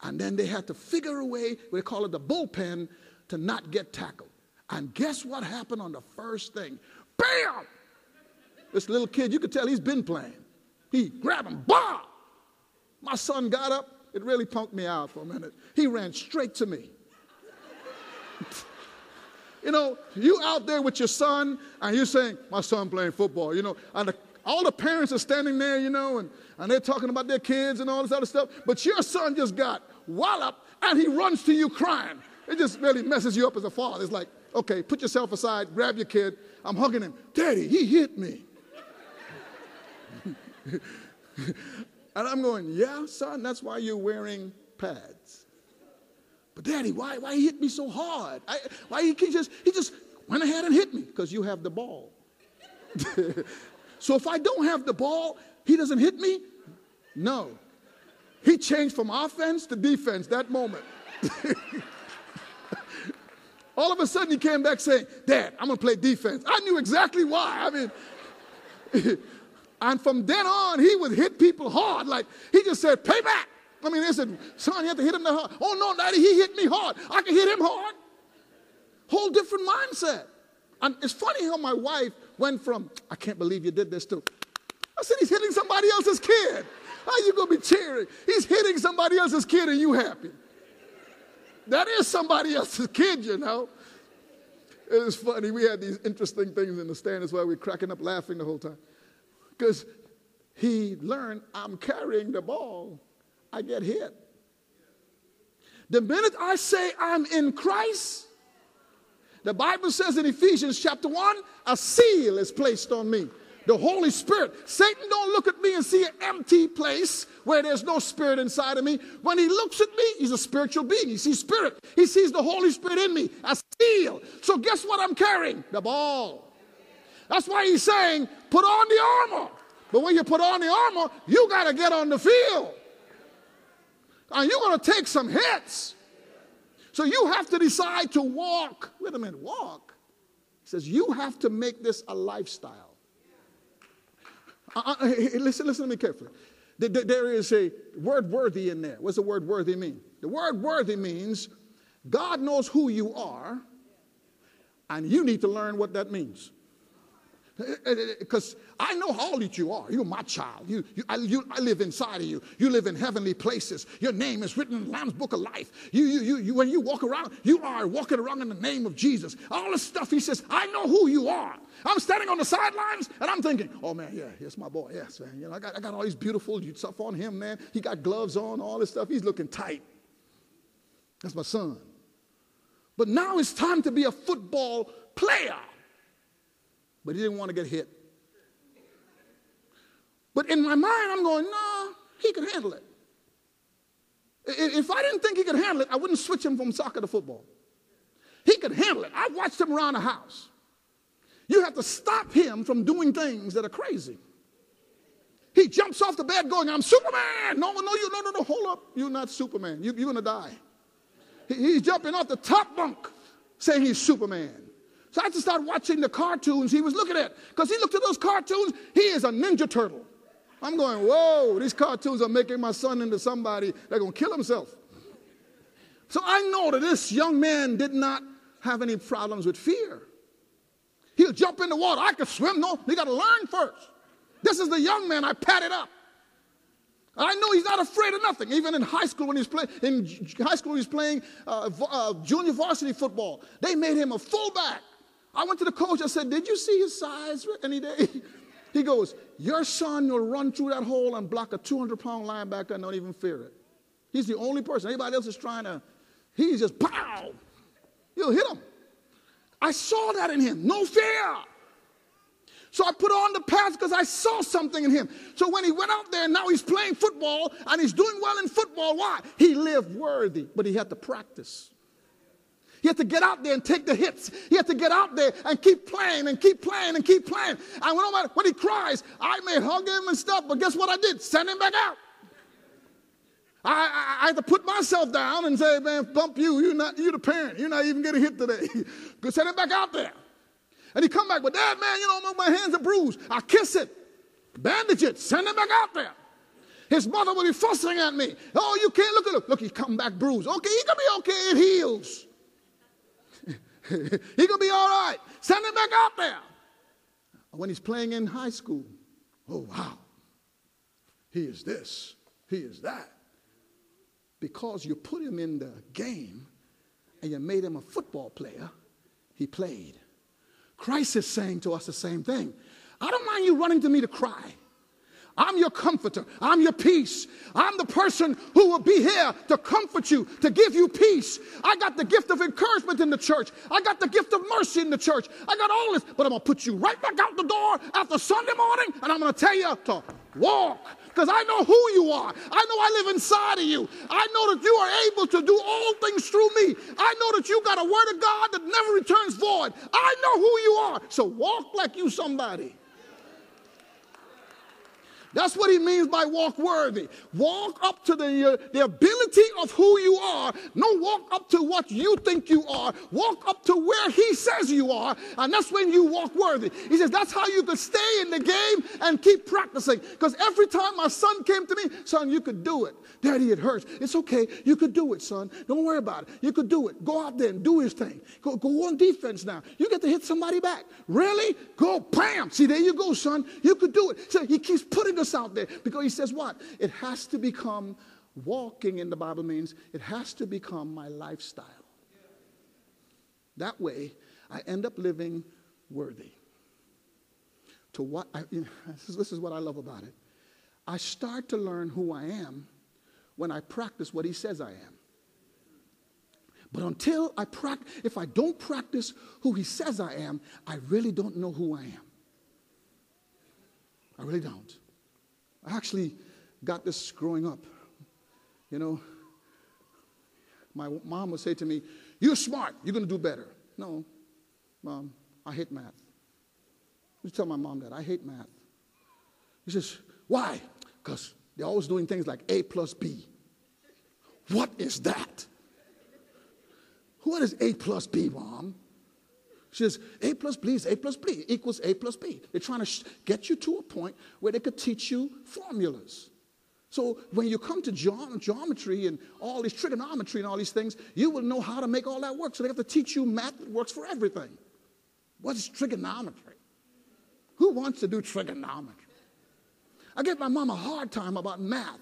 And then they had to figure a way, we call it the bullpen, to not get tackled. And guess what happened on the first thing? Bam! This little kid, you could tell he's been playing. He grabbed him, bah! My son got up. It really punked me out for a minute. He ran straight to me. You know, you out there with your son, and you're saying, my son playing football, you know, and all the parents are standing there, you know, and they're talking about their kids and all this other stuff, but your son just got walloped, and he runs to you crying. It just really messes you up as a father. It's like, okay, put yourself aside, grab your kid. I'm hugging him. Daddy, he hit me. And I'm going, yeah, son, that's why you're wearing pads. But Daddy, why he hit me so hard? Why he just went ahead and hit me? Because you have the ball. So if I don't have the ball, he doesn't hit me? No. He changed from offense to defense that moment. All of a sudden he came back saying, Dad, I'm going to play defense. I knew exactly why. I mean, and from then on, he would hit people hard. Like, he just said, pay back. I mean, they said, son, you have to hit him that hard. Oh, no, Daddy, he hit me hard. I can hit him hard. Whole different mindset. And it's funny how my wife went from, I can't believe you did this, to, I said, he's hitting somebody else's kid. How are you going to be cheering? He's hitting somebody else's kid and you happy. That is somebody else's kid, you know. It was funny. We had these interesting things in the stand. That's why we're cracking up laughing the whole time. Because he learned, I'm carrying the ball. I get hit. The minute I say I'm in Christ, the Bible says in Ephesians chapter 1, a seal is placed on me. The Holy Spirit. Satan don't look at me and see an empty place where there's no spirit inside of me. When he looks at me, he's a spiritual being. He sees spirit. He sees the Holy Spirit in me, a seal. So guess what I'm carrying? The ball. That's why he's saying, put on the armor. But when you put on the armor, you got to get on the field. And you're going to take some hits. So you have to decide to walk. Wait a minute, walk? He says, you have to make this a lifestyle. Listen to me carefully. There is a word worthy in there. What's the word worthy mean? The word worthy means God knows who you are, and you need to learn what that means. Because I know how holy you are. You're my child. I live inside of you. You live in heavenly places. Your name is written in the Lamb's Book of Life. When you walk around, you are walking around in the name of Jesus. All this stuff, he says, I know who you are. I'm standing on the sidelines, and I'm thinking, oh, man, yeah, yes, my boy, yes, man. You know, I got all these beautiful stuff on him, man. He got gloves on, all this stuff. He's looking tight. That's my son. But now it's time to be a football player. But he didn't want to get hit. But in my mind, I'm going, no, he can handle it. If I didn't think he could handle it, I wouldn't switch him from soccer to football. He could handle it. I watched him around the house. You have to stop him from doing things that are crazy. He jumps off the bed going, I'm Superman. No, hold up. You're not Superman. You're going to die. He's jumping off the top bunk saying he's Superman. So I had to start watching the cartoons he was looking at. Because he looked at those cartoons, he is a Ninja Turtle. I'm going, whoa, these cartoons are making my son into somebody that's going to kill himself. So I know that this young man did not have any problems with fear. He'll jump in the water. I can swim. No, you got to learn first. This is the young man I patted up. I know he's not afraid of nothing. Even in high school when he's playing, junior varsity football, they made him a fullback. I went to the coach. I said, did you see his size any day? He goes, your son will run through that hole and block a 200-pound linebacker and don't even fear it. He's the only person. Anybody else is he's just pow. You'll hit him. I saw that in him. No fear. So I put on the pads because I saw something in him. So when he went out there, now he's playing football and he's doing well in football. Why? He lived worthy, but he had to practice. He had to get out there and take the hits. He had to get out there and keep playing and keep playing and keep playing. And when he cries, I may hug him and stuff, but guess what I did? Send him back out. I had to put myself down and say, man, bump you. You're the parent. You're not even getting hit today. Send him back out there. And he come back, but Dad, man, you know, my hands are bruised. I kiss it, bandage it, send him back out there. His mother will be fussing at me. Oh, you can't look, he come back bruised. Okay, he gonna be okay, it heals. He gonna be all right. Send him back out there. When he's playing in high school, oh wow, he is this, he is that. Because you put him in the game and you made him a football player, he played. Christ is saying to us the same thing. I don't mind you running to me to cry. I'm your comforter. I'm your peace. I'm the person who will be here to comfort you, to give you peace. I got the gift of encouragement in the church. I got the gift of mercy in the church. I got all this, but I'm going to put you right back out the door after Sunday morning, and I'm going to tell you to walk because I know who you are. I know I live inside of you. I know that you are able to do all things through me. I know that you got a word of God that never returns void. I know who you are, so walk like you somebody. That's what he means by walk worthy. Walk up to the ability of who you are. No, walk up to what you think you are. Walk up to where he says you are, and that's when you walk worthy. He says that's how you could stay in the game and keep practicing. Because every time my son came to me, son, you could do it. Daddy, it hurts. It's okay. You could do it, son. Don't worry about it. You could do it. Go out there and do his thing. Go on defense now. You get to hit somebody back. Really? Go, bam. See, there you go, son. You could do it. So he keeps putting us out there because he says what? It has to become walking in the Bible means it has to become my lifestyle. That way I end up living worthy. To what this is what I love about it. I start to learn who I am when I practice what he says I am. But until I practice, if I don't practice who he says I am, I really don't know who I am. I really don't. I actually got this growing up. You know, my mom would say to me, you're smart, you're going to do better. No, Mom, I hate math. I used to tell my mom that, I hate math. She says, why? Because they're always doing things like A plus B. What is that? What is A plus B, Mom? She says, A plus B equals A plus B. They're trying to get you to a point where they could teach you formulas. So when you come to geometry and all this trigonometry and all these things, you will know how to make all that work. So they have to teach you math that works for everything. What is trigonometry? Who wants to do trigonometry? I gave my mom a hard time about math.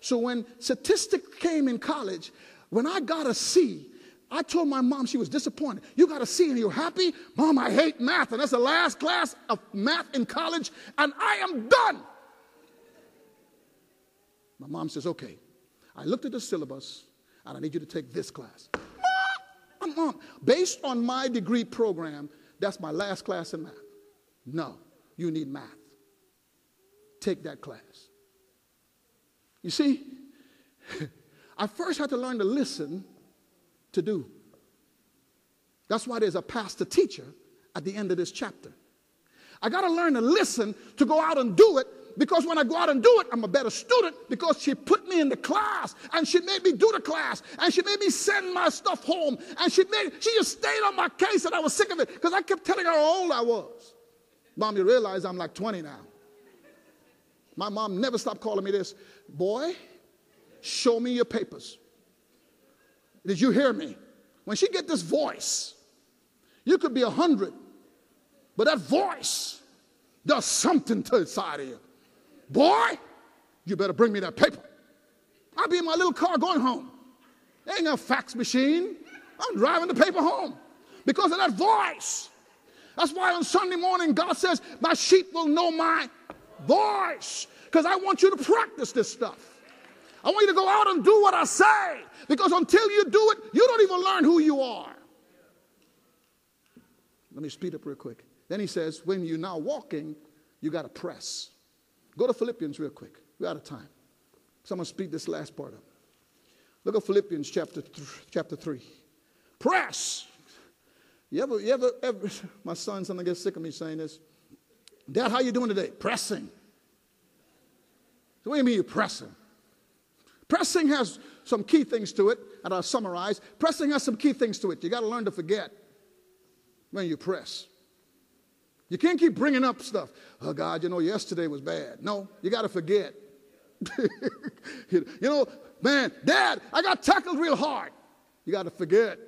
So when statistics came in college, when I got a C, I told my mom, she was disappointed. You got a C and you're happy? Mom, I hate math, and that's the last class of math in college, and I am done. My mom says, okay. I looked at the syllabus, and I need you to take this class. Mom, based on my degree program, that's my last class in math. No, you need math. Take that class. You see, I first had to learn to listen to do. That's why there's a pastor teacher at the end of this chapter. I got to learn to listen to go out and do it, because when I go out and do it, I'm a better student, because she put me in the class, and she made me do the class, and she made me send my stuff home, and she just stayed on my case, and I was sick of it because I kept telling her how old I was. Mom, you realize I'm like 20 now. My mom never stopped calling me this. Boy, show me your papers. Did you hear me? When she get this voice, you could be 100, but that voice does something to inside of you. Boy, you better bring me that paper. I'll be in my little car going home. There ain't no fax machine. I'm driving the paper home because of that voice. That's why on Sunday morning, God says, my sheep will know my voice, because I want you to practice this stuff. I want you to go out and do what I say, because until you do it, you don't even learn who you are. Let me speed up real quick. Then he says, when you're now walking, you got to press. Go to Philippians real quick. We're out of time. So I'm going to speed this last part up. Look at Philippians chapter 3. Press. You ever, my son, something gets sick of me saying this. Dad, how you doing today? Pressing. So what do you mean you're pressing? Pressing has some key things to it, and I'll summarize. Pressing has some key things to it. You got to learn to forget when you press. You can't keep bringing up stuff. Oh, God, you know, yesterday was bad. No, you got to forget. You know, man, Dad, I got tackled real hard. You got to forget.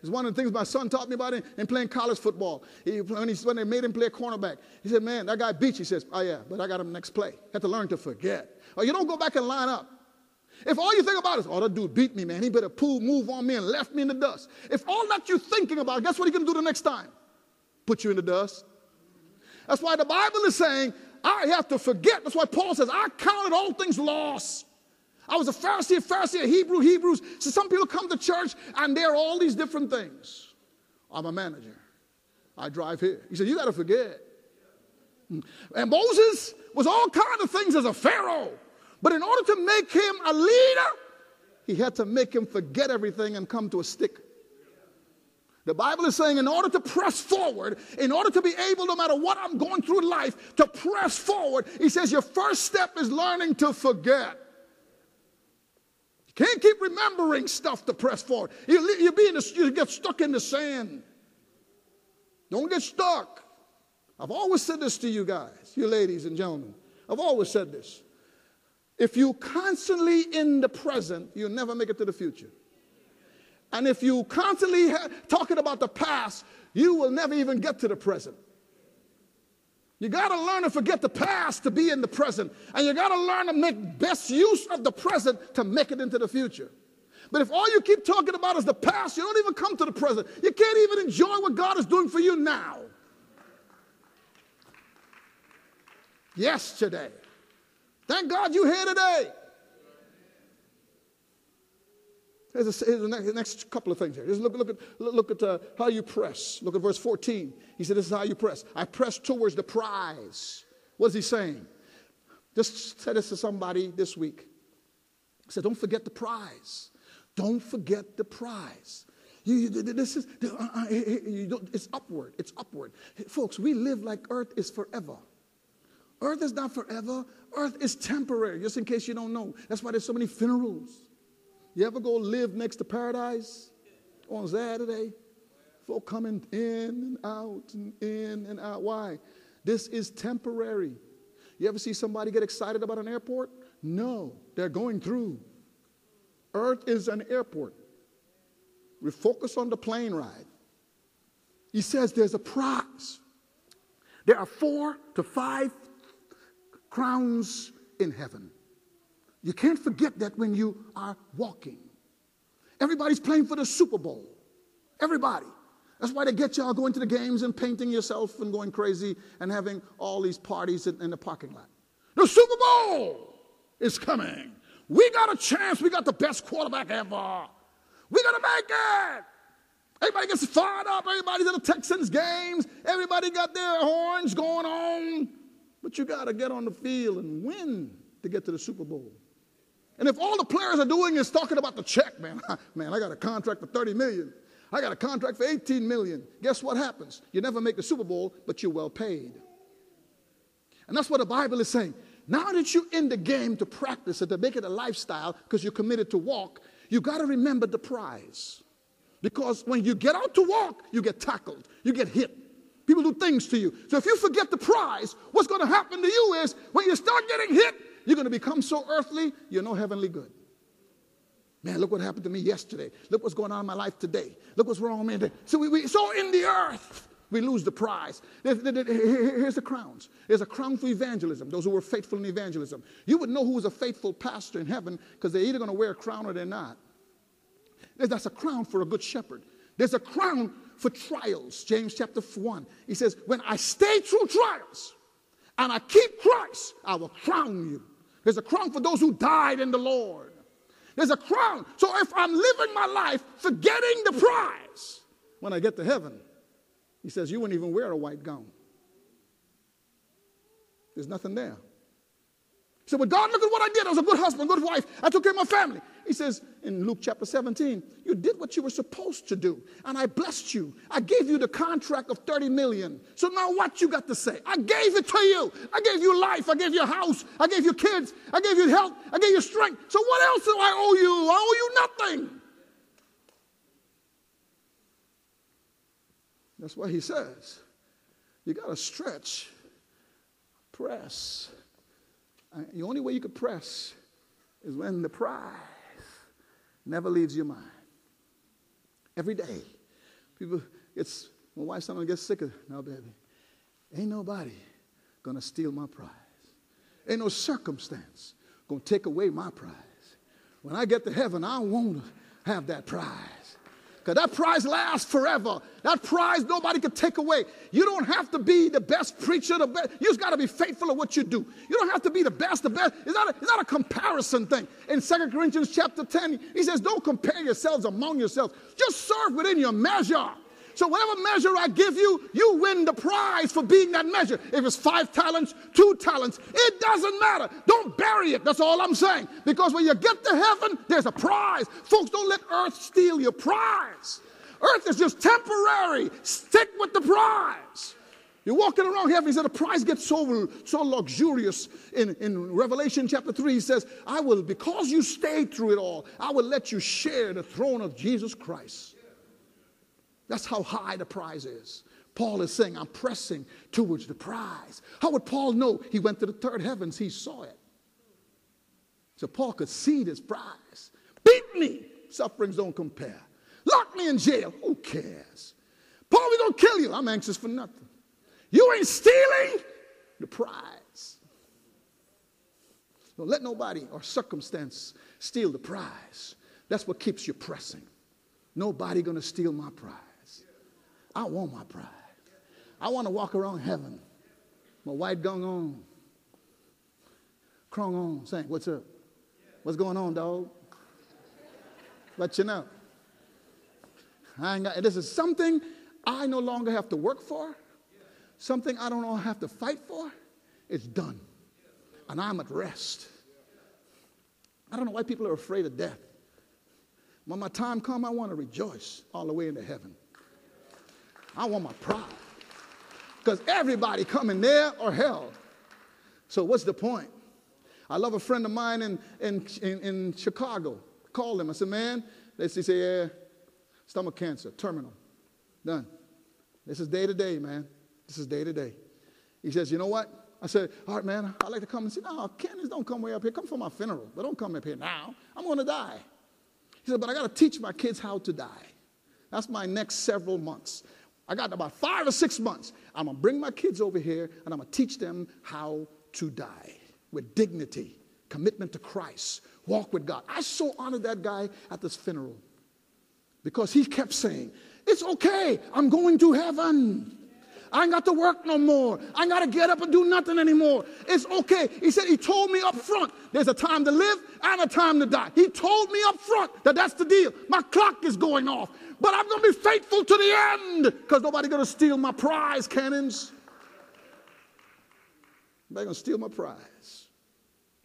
It's one of the things my son taught me about in playing college football. When they made him play cornerback, he said, man, that guy beat you. He says, oh, yeah, but I got him next play. Had to learn to forget. Or you don't go back and line up. If all you think about is, oh, that dude beat me, man. He better move on me and left me in the dust. If all that you're thinking about, guess what he can do the next time? Put you in the dust. That's why the Bible is saying, I have to forget. That's why Paul says, I counted all things loss. I was a Pharisee, a Hebrew, Hebrews. So some people come to church and they're all these different things. I'm a manager. I drive here. He said, you got to forget. And Moses was all kinds of things as a Pharaoh. But in order to make him a leader, he had to make him forget everything and come to a stick. The Bible is saying in order to press forward, in order to be able, no matter what I'm going through in life, to press forward, he says your first step is learning to forget. You can't keep remembering stuff to press forward. You get stuck in the sand. Don't get stuck. I've always said this to you guys, you ladies and gentlemen. I've always said this. If you're constantly in the present, you'll never make it to the future. And if you constantly talking about the past, you will never even get to the present. You got to learn to forget the past to be in the present. And you got to learn to make best use of the present to make it into the future. But if all you keep talking about is the past, you don't even come to the present. You can't even enjoy what God is doing for you now. Yesterday. Thank God you're here today. Here's the next couple of things here. Just look at how you press. Look at verse 14. He said, this is how you press. I press towards the prize. What is he saying? Just say this to somebody this week. He said, don't forget the prize. Don't forget the prize. It's upward. It's upward. Folks, we live like earth is forever. Earth is not forever. Earth is temporary, just in case you don't know. That's why there's so many funerals. You ever go live next to paradise on Saturday? Folk coming in and out and in and out. Why? This is temporary. You ever see somebody get excited about an airport? No, they're going through. Earth is an airport. We focus on the plane ride. He says there's a prize. There are 4 to 5 crowns in heaven. You can't forget that when you are walking. Everybody's playing for the Super Bowl. Everybody. That's why they get y'all going to the games and painting yourself and going crazy and having all these parties in the parking lot. The Super Bowl is coming. We got a chance. We got the best quarterback ever. We're going to make it. Everybody gets fired up. Everybody's at the Texans games. Everybody got their horns going on. But you got to get on the field and win to get to the Super Bowl. And if all the players are doing is talking about the check, man, I got a contract for $30 million. I got a contract for $18 million. Guess what happens? You never make the Super Bowl, but you're well paid. And that's what the Bible is saying. Now that you're in the game to practice it, to make it a lifestyle because you're committed to walk, you got to remember the prize. Because when you get out to walk, you get tackled. You get hit. People do things to you. So if you forget the prize, what's going to happen to you is when you start getting hit, you're going to become so earthly, you're no heavenly good. Man, look what happened to me yesterday. Look what's going on in my life today. Look what's wrong with me. So so in the earth, we lose the prize. Here's the crowns. There's a crown for evangelism, those who were faithful in evangelism. You would know who was a faithful pastor in heaven because they're either going to wear a crown or they're not. That's a crown for a good shepherd. There's a crown for trials. James chapter 1. He says, when I stay through trials and I keep Christ, I will crown you. There's a crown for those who died in the Lord. There's a crown. So if I'm living my life forgetting the prize, when I get to heaven, he says, you wouldn't even wear a white gown. There's nothing there. He said, well, God, look at what I did. I was a good husband, good wife. I took care of my family. He says in Luke chapter 17, you did what you were supposed to do, and I blessed you. I gave you the contract of $30 million. So now what you got to say? I gave it to you. I gave you life. I gave you a house. I gave you kids. I gave you health. I gave you strength. So what else do I owe you? I owe you nothing. That's why he says, you got to stretch, press. The only way you could press is when the prize never leaves your mind. Every day, my wife sometimes gets sick of, no, baby, ain't nobody going to steal my prize. Ain't no circumstance going to take away my prize. When I get to heaven, I want to have that prize. Because that prize lasts forever. That prize nobody can take away. You don't have to be the best preacher. You just got to be faithful at what you do. You don't have to be the best. It's not a comparison thing. In 2 Corinthians chapter 10, he says, don't compare yourselves among yourselves. Just serve within your measure. So whatever measure I give you, you win the prize for being that measure. If it's 5 talents, 2 talents, it doesn't matter. Don't bury it. That's all I'm saying. Because when you get to heaven, there's a prize. Folks, don't let earth steal your prize. Earth is just temporary. Stick with the prize. You're walking around heaven. He said the prize gets so luxurious. In Revelation chapter 3, he says, because you stayed through it all, I will let you share the throne of Jesus Christ. That's how high the prize is. Paul is saying, I'm pressing towards the prize. How would Paul know? He went to the third heavens. He saw it. So Paul could see this prize. Beat me. Sufferings don't compare. Lock me in jail. Who cares? Paul, we're going to kill you. I'm anxious for nothing. You ain't stealing the prize. Don't let nobody or circumstance steal the prize. That's what keeps you pressing. Nobody going to steal my prize. I want my pride. I want to walk around heaven. My white gown on. Crown on, saying, what's up? What's going on, dog? But you know, this is something I no longer have to work for. Something I don't have to fight for. It's done. And I'm at rest. I don't know why people are afraid of death. When my time comes, I want to rejoice all the way into heaven. I want my pride. Because everybody coming there or hell. So what's the point? I love a friend of mine in Chicago. Called him. I said, man, he said, yeah, stomach cancer, terminal. Done. This is day to day, man. This is day to day. He says, you know what? I said, all right, man, I'd like to come and see. No, Candace, don't come way up here. Come for my funeral. But don't come up here now. I'm going to die. He said, but I got to teach my kids how to die. That's my next several months. I got about 5 or 6 months. I'm going to bring my kids over here, and I'm going to teach them how to die with dignity, commitment to Christ, walk with God. I so honored that guy at this funeral because he kept saying, it's okay, I'm going to heaven. I ain't got to work no more. I ain't got to get up and do nothing anymore. It's okay. He said, he told me up front, there's a time to live and a time to die. He told me up front that that's the deal. My clock is going off, but I'm going to be faithful to the end because nobody's going to steal my prize, cannons. Nobody's going to steal my prize.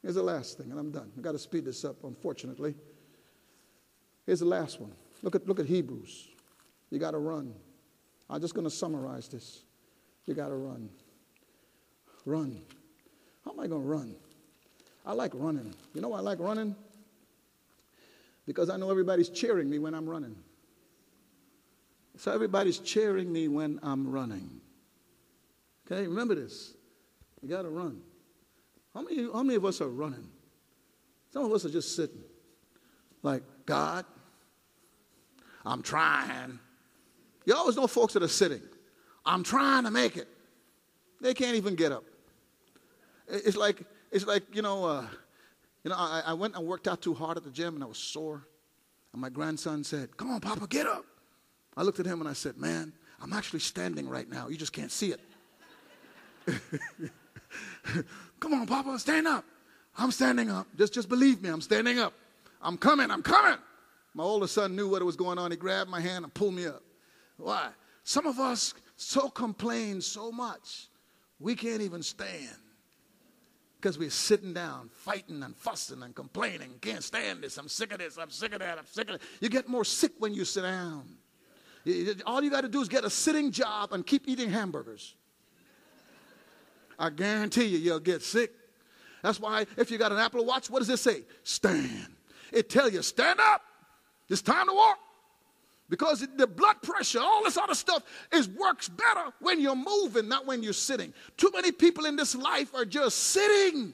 Here's the last thing, and I'm done. I've got to speed this up, unfortunately. Here's the last one. Look at Hebrews. You got to run. I'm just going to summarize this. You got to run. Run. How am I going to run? I like running. You know why I like running? Because I know everybody's cheering me when I'm running. So everybody's cheering me when I'm running. Okay, remember this. You got to run. How many of us are running? Some of us are just sitting. Like, God, I'm trying. You always know folks that are sitting. I'm trying to make it. They can't even get up. It's like I went and worked out too hard at the gym and I was sore. And my grandson said, "Come on, Papa, get up." I looked at him and I said, "Man, I'm actually standing right now. You just can't see it." "Come on, Papa, stand up." "I'm standing up. Just believe me. I'm standing up. I'm coming. I'm coming." My older son knew what was going on. He grabbed my hand and pulled me up. Why? Some of us complain so much, we can't even stand because we're sitting down, fighting and fussing and complaining. Can't stand this. I'm sick of this. I'm sick of that. I'm sick of that. You get more sick when you sit down. All you got to do is get a sitting job and keep eating hamburgers. I guarantee you, you'll get sick. That's why if you got an Apple Watch, what does it say? Stand. It tells you, stand up. It's time to walk. Because the blood pressure, all this other stuff, works better when you're moving, not when you're sitting. Too many people in this life are just sitting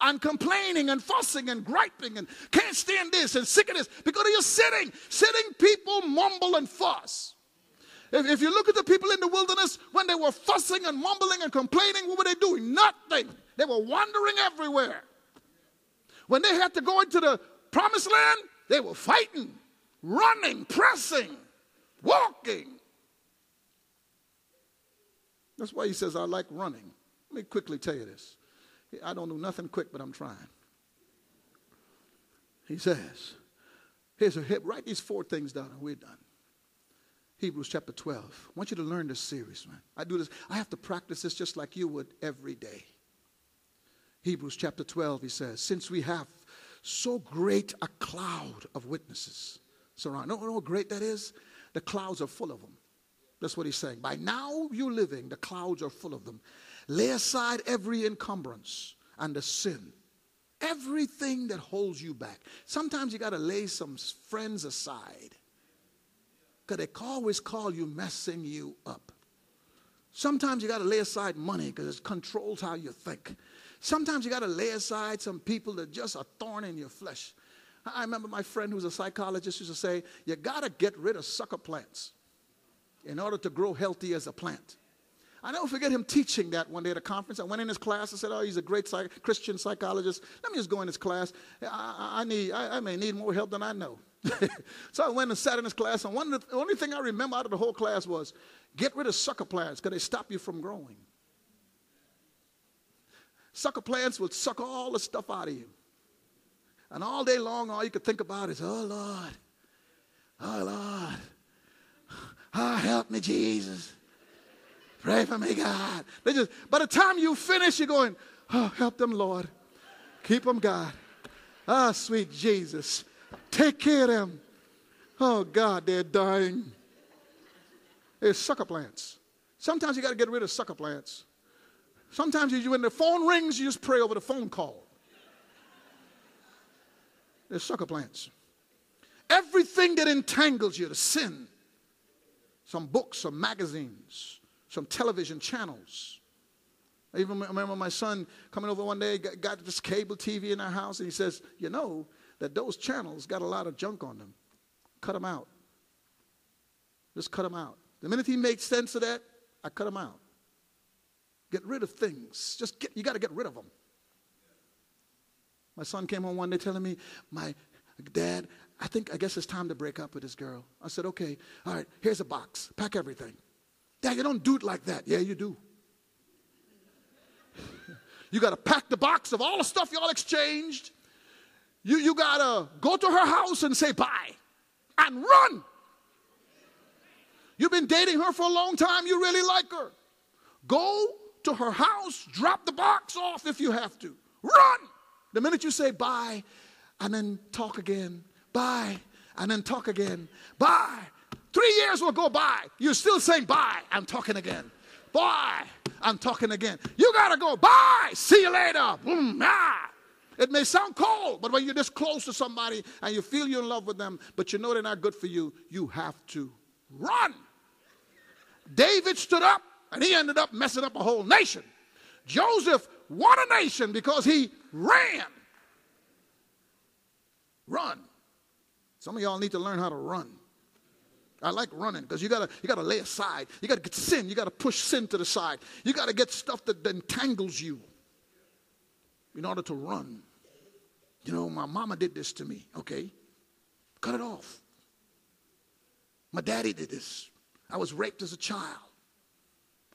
and complaining and fussing and griping and can't stand this and sick of this because you're sitting. Sitting people mumble and fuss. If you look at the people in the wilderness, when they were fussing and mumbling and complaining, what were they doing? Nothing. They were wandering everywhere. When they had to go into the promised land, they were fighting. Running, pressing, walking. That's why he says, I like running. Let me quickly tell you this. I don't do nothing quick, but I'm trying. He says, write these 4 things down and we're done. Hebrews chapter 12. I want you to learn this series, man. I do this. I have to practice this just like you would every day. Hebrews chapter 12, he says, since we have so great a cloud of witnesses. Surround. Know how great that is? The clouds are full of them. That's what he's saying. By now you're living, the clouds are full of them. Lay aside every encumbrance and the sin. Everything that holds you back. Sometimes you got to lay some friends aside. Because they always call you messing you up. Sometimes you got to lay aside money because it controls how you think. Sometimes you got to lay aside some people that just are thorn in your flesh. I remember my friend who's a psychologist used to say, you got to get rid of sucker plants in order to grow healthy as a plant. I never forget him teaching that one day at a conference. I went in his class and said, oh, he's a great Christian psychologist. Let me just go in his class. I may need more help than I know. So I went and sat in his class, and the only thing I remember out of the whole class was, get rid of sucker plants because they stop you from growing. Sucker plants will suck all the stuff out of you. And all day long, all you could think about is, oh, Lord, oh, help me, Jesus. Pray for me, God. By the time you finish, you're going, oh, help them, Lord. Keep them, God. Ah, oh, sweet Jesus. Take care of them. Oh, God, they're dying. It's sucker plants. Sometimes you got to get rid of sucker plants. Sometimes when the phone rings, you just pray over the phone call. There's sucker plants. Everything that entangles you to sin. Some books, some magazines, some television channels. I even remember my son coming over one day, got this cable TV in our house, and he says, you know that those channels got a lot of junk on them. Cut them out. Just cut them out. The minute he made sense of that, I cut him out. Get rid of things. You got to get rid of them. My son came home one day telling me, my dad, I guess it's time to break up with this girl. I said, okay, all right, here's a box. Pack everything. Dad, you don't do it like that. Yeah, you do. You got to pack the box of all the stuff y'all exchanged. You got to go to her house and say bye and run. You've been dating her for a long time. You really like her. Go to her house, drop the box off if you have to. Run. The minute you say bye and then talk again, bye and then talk again, bye. 3 years will go by. You're still saying bye. I'm talking again. Bye. I'm talking again. You got to go. Bye. See you later. Boom. Ah. It may sound cold, but when you're this close to somebody and you feel you're in love with them, but you know they're not good for you, you have to run. David stood up and he ended up messing up a whole nation. Joseph won a nation because he ran. Run. Some of y'all need to learn how to run. I like running because you gotta lay aside. You got to get sin. You got to push sin to the side. You got to get stuff that entangles you in order to run. You know, my mama did this to me. Okay, cut it off. My daddy did this. I was raped as a child.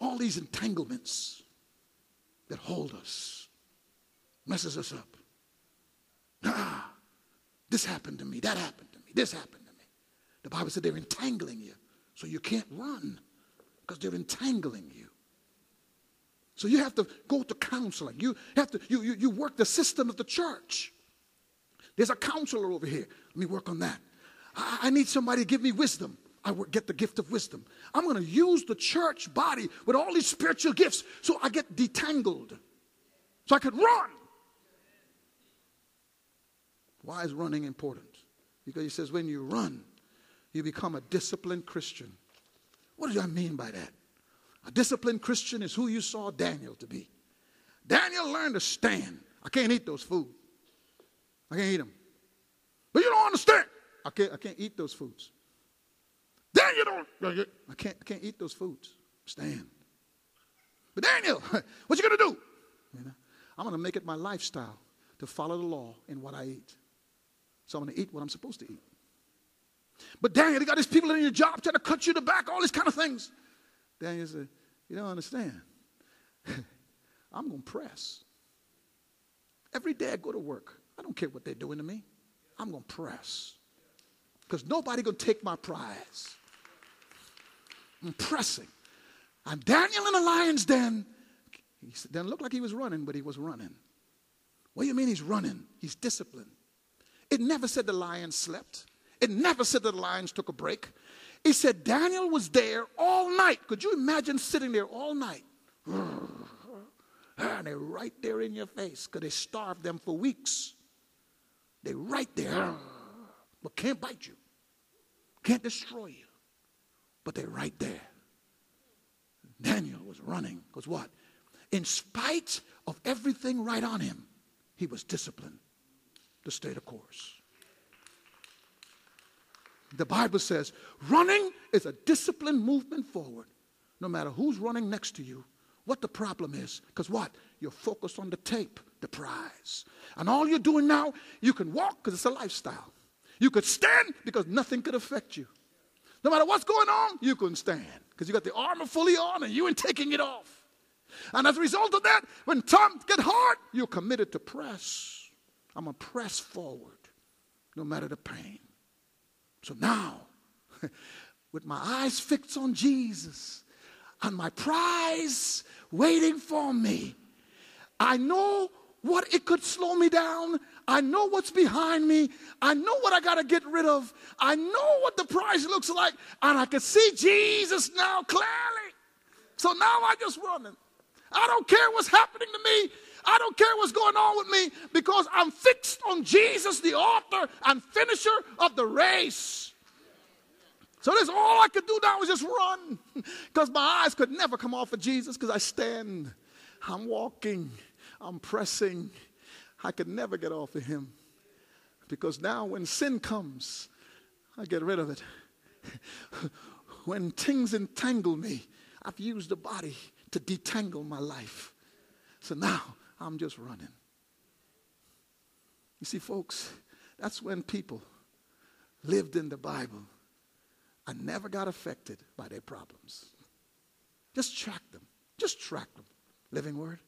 All these entanglements that hold us, messes us up. Ah, this happened to me. That happened to me. This happened to me. The Bible said they're entangling you. So you can't run because they're entangling you. So you have to go to counseling. You have to you work the system of the church. There's a counselor over here. Let me work on that. I need somebody to give me wisdom. I get the gift of wisdom. I'm going to use the church body with all these spiritual gifts so I get detangled, so I can run. Why is running important? Because he says when you run, you become a disciplined Christian. What do I mean by that? A disciplined Christian is who you saw Daniel to be. Daniel learned to stand. I can't eat those foods. I can't eat them. But you don't understand. I can't eat those foods. Daniel, I can't eat those foods. Stand. But Daniel, what you going to do? You know, I'm going to make it my lifestyle to follow the law in what I eat. So I'm going to eat what I'm supposed to eat. But Daniel, they got these people in your job trying to cut you the back, all these kind of things. Daniel said, you don't understand. I'm going to press. Every day I go to work, I don't care what they're doing to me. I'm going to press. Because nobody going to take my prize. I'm pressing. I'm Daniel in a lion's den. He didn't look like he was running, but he was running. What do you mean he's running? He's disciplined. It never said the lion slept. It never said that the lions took a break. It said Daniel was there all night. Could you imagine sitting there all night? And they're right there in your face because they starved them for weeks. They're right there, but can't bite you, can't destroy you, but they're right there. Daniel was running because what? In spite of everything right on him, he was disciplined to stay the course. The Bible says running is a disciplined movement forward, no matter who's running next to you, what the problem is, because what? You're focused on the tape, the prize. And all you're doing now, you can walk because it's a lifestyle. You could stand because nothing could affect you. No matter what's going on, you can stand because you got the armor fully on and you ain't taking it off. And as a result of that, when times get hard, you're committed to press. I'm going to press forward no matter the pain. So now, with my eyes fixed on Jesus and my prize waiting for me, I know what it could slow me down. I know what's behind me. I know what I got to get rid of. I know what the prize looks like, and I can see Jesus now clearly. So now I just running. I don't care what's happening to me. I don't care what's going on with me because I'm fixed on Jesus, the author and finisher of the race. So this all I could do now is just run because my eyes could never come off of Jesus because I stand. I'm walking. I'm pressing. I could never get off of him because now when sin comes, I get rid of it. when things entangle me, I've used the body to detangle my life. So now I'm just running. You see, folks, that's when people lived in the Bible and never got affected by their problems. Just track them. Just track them. Living Word.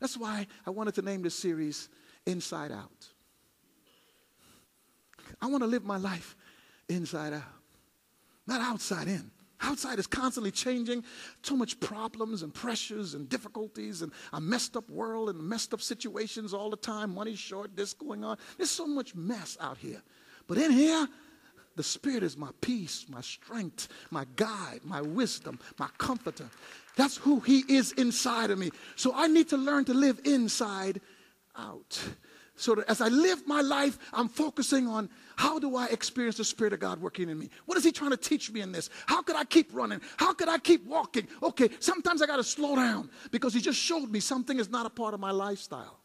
That's why I wanted to name this series Inside Out. I want to live my life inside out, not outside in. Outside is constantly changing. Too much problems and pressures and difficulties and a messed up world and messed up situations all the time. Money's short, this going on. There's so much mess out here. But in here, the Spirit is my peace, my strength, my guide, my wisdom, my comforter. That's who He is inside of me. So I need to learn to live inside out. So that as I live my life, I'm focusing on how do I experience the Spirit of God working in me? What is He trying to teach me in this? How could I keep running? How could I keep walking? Okay, sometimes I got to slow down because He just showed me something is not a part of my lifestyle.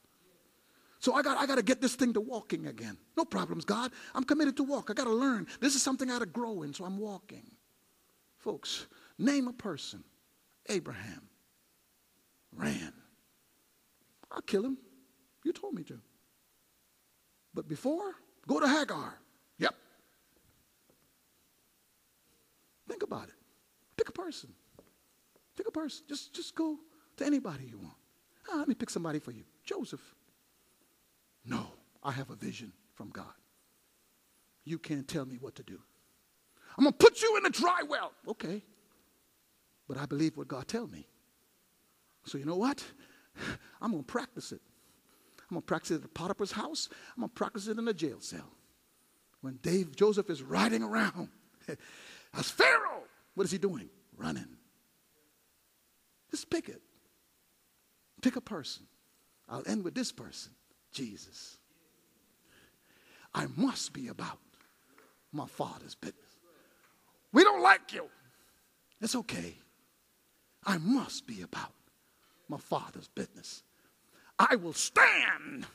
So I got to get this thing to walking again. No problems, God. I'm committed to walk. I got to learn. This is something I got to grow in, so I'm walking. Folks, name a person. Abraham ran. I'll kill him. You told me to. But before, go to Hagar. Yep. Think about it. Pick a person. Pick a person. Just go to anybody you want. Ah, let me pick somebody for you. Joseph. No, I have a vision from God. You can't tell me what to do. I'm going to put you in a dry well. Okay. But I believe what God tell me. So you know what? I'm going to practice it. I'm going to practice it at Potiphar's house. I'm going to practice it in a jail cell. When Joseph is riding around as Pharaoh, what is he doing? Running. Just pick it. Pick a person. I'll end with this person, Jesus. I must be about my Father's business. We don't like you. It's okay. I must be about my Father's business. I will stand.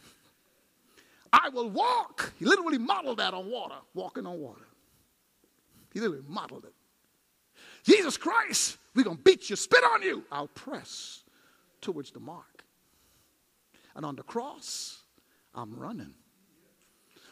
I will walk. He literally modeled that on water, walking on water. He literally modeled it. Jesus Christ, we're going to beat you, spit on you. I'll press towards the mark. And on the cross, I'm running.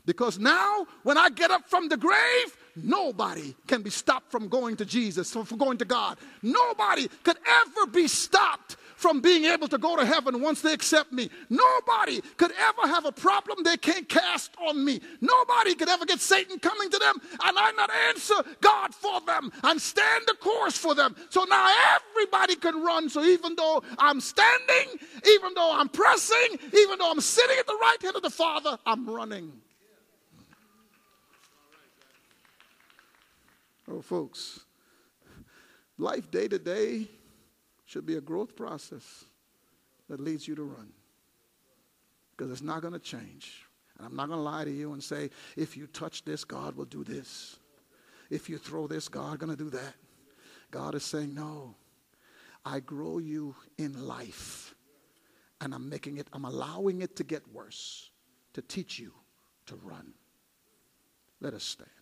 Because now, when I get up from the grave, nobody can be stopped from going to Jesus, from going to God. Nobody could ever be stopped from being able to go to heaven once they accept me. Nobody could ever have a problem they can't cast on me. Nobody could ever get Satan coming to them, and I not answer God for them and stand the course for them. So now everybody can run. So even though I'm standing, even though I'm pressing, even though I'm sitting at the right hand of the Father, I'm running. Oh, folks, life day to day should be a growth process that leads you to run, because it's not going to change. And I'm not going to lie to you and say, if you touch this, God will do this. If you throw this, God going to do that. God is saying, no, I grow you in life, and I'm allowing it to get worse to teach you to run. Let us stand.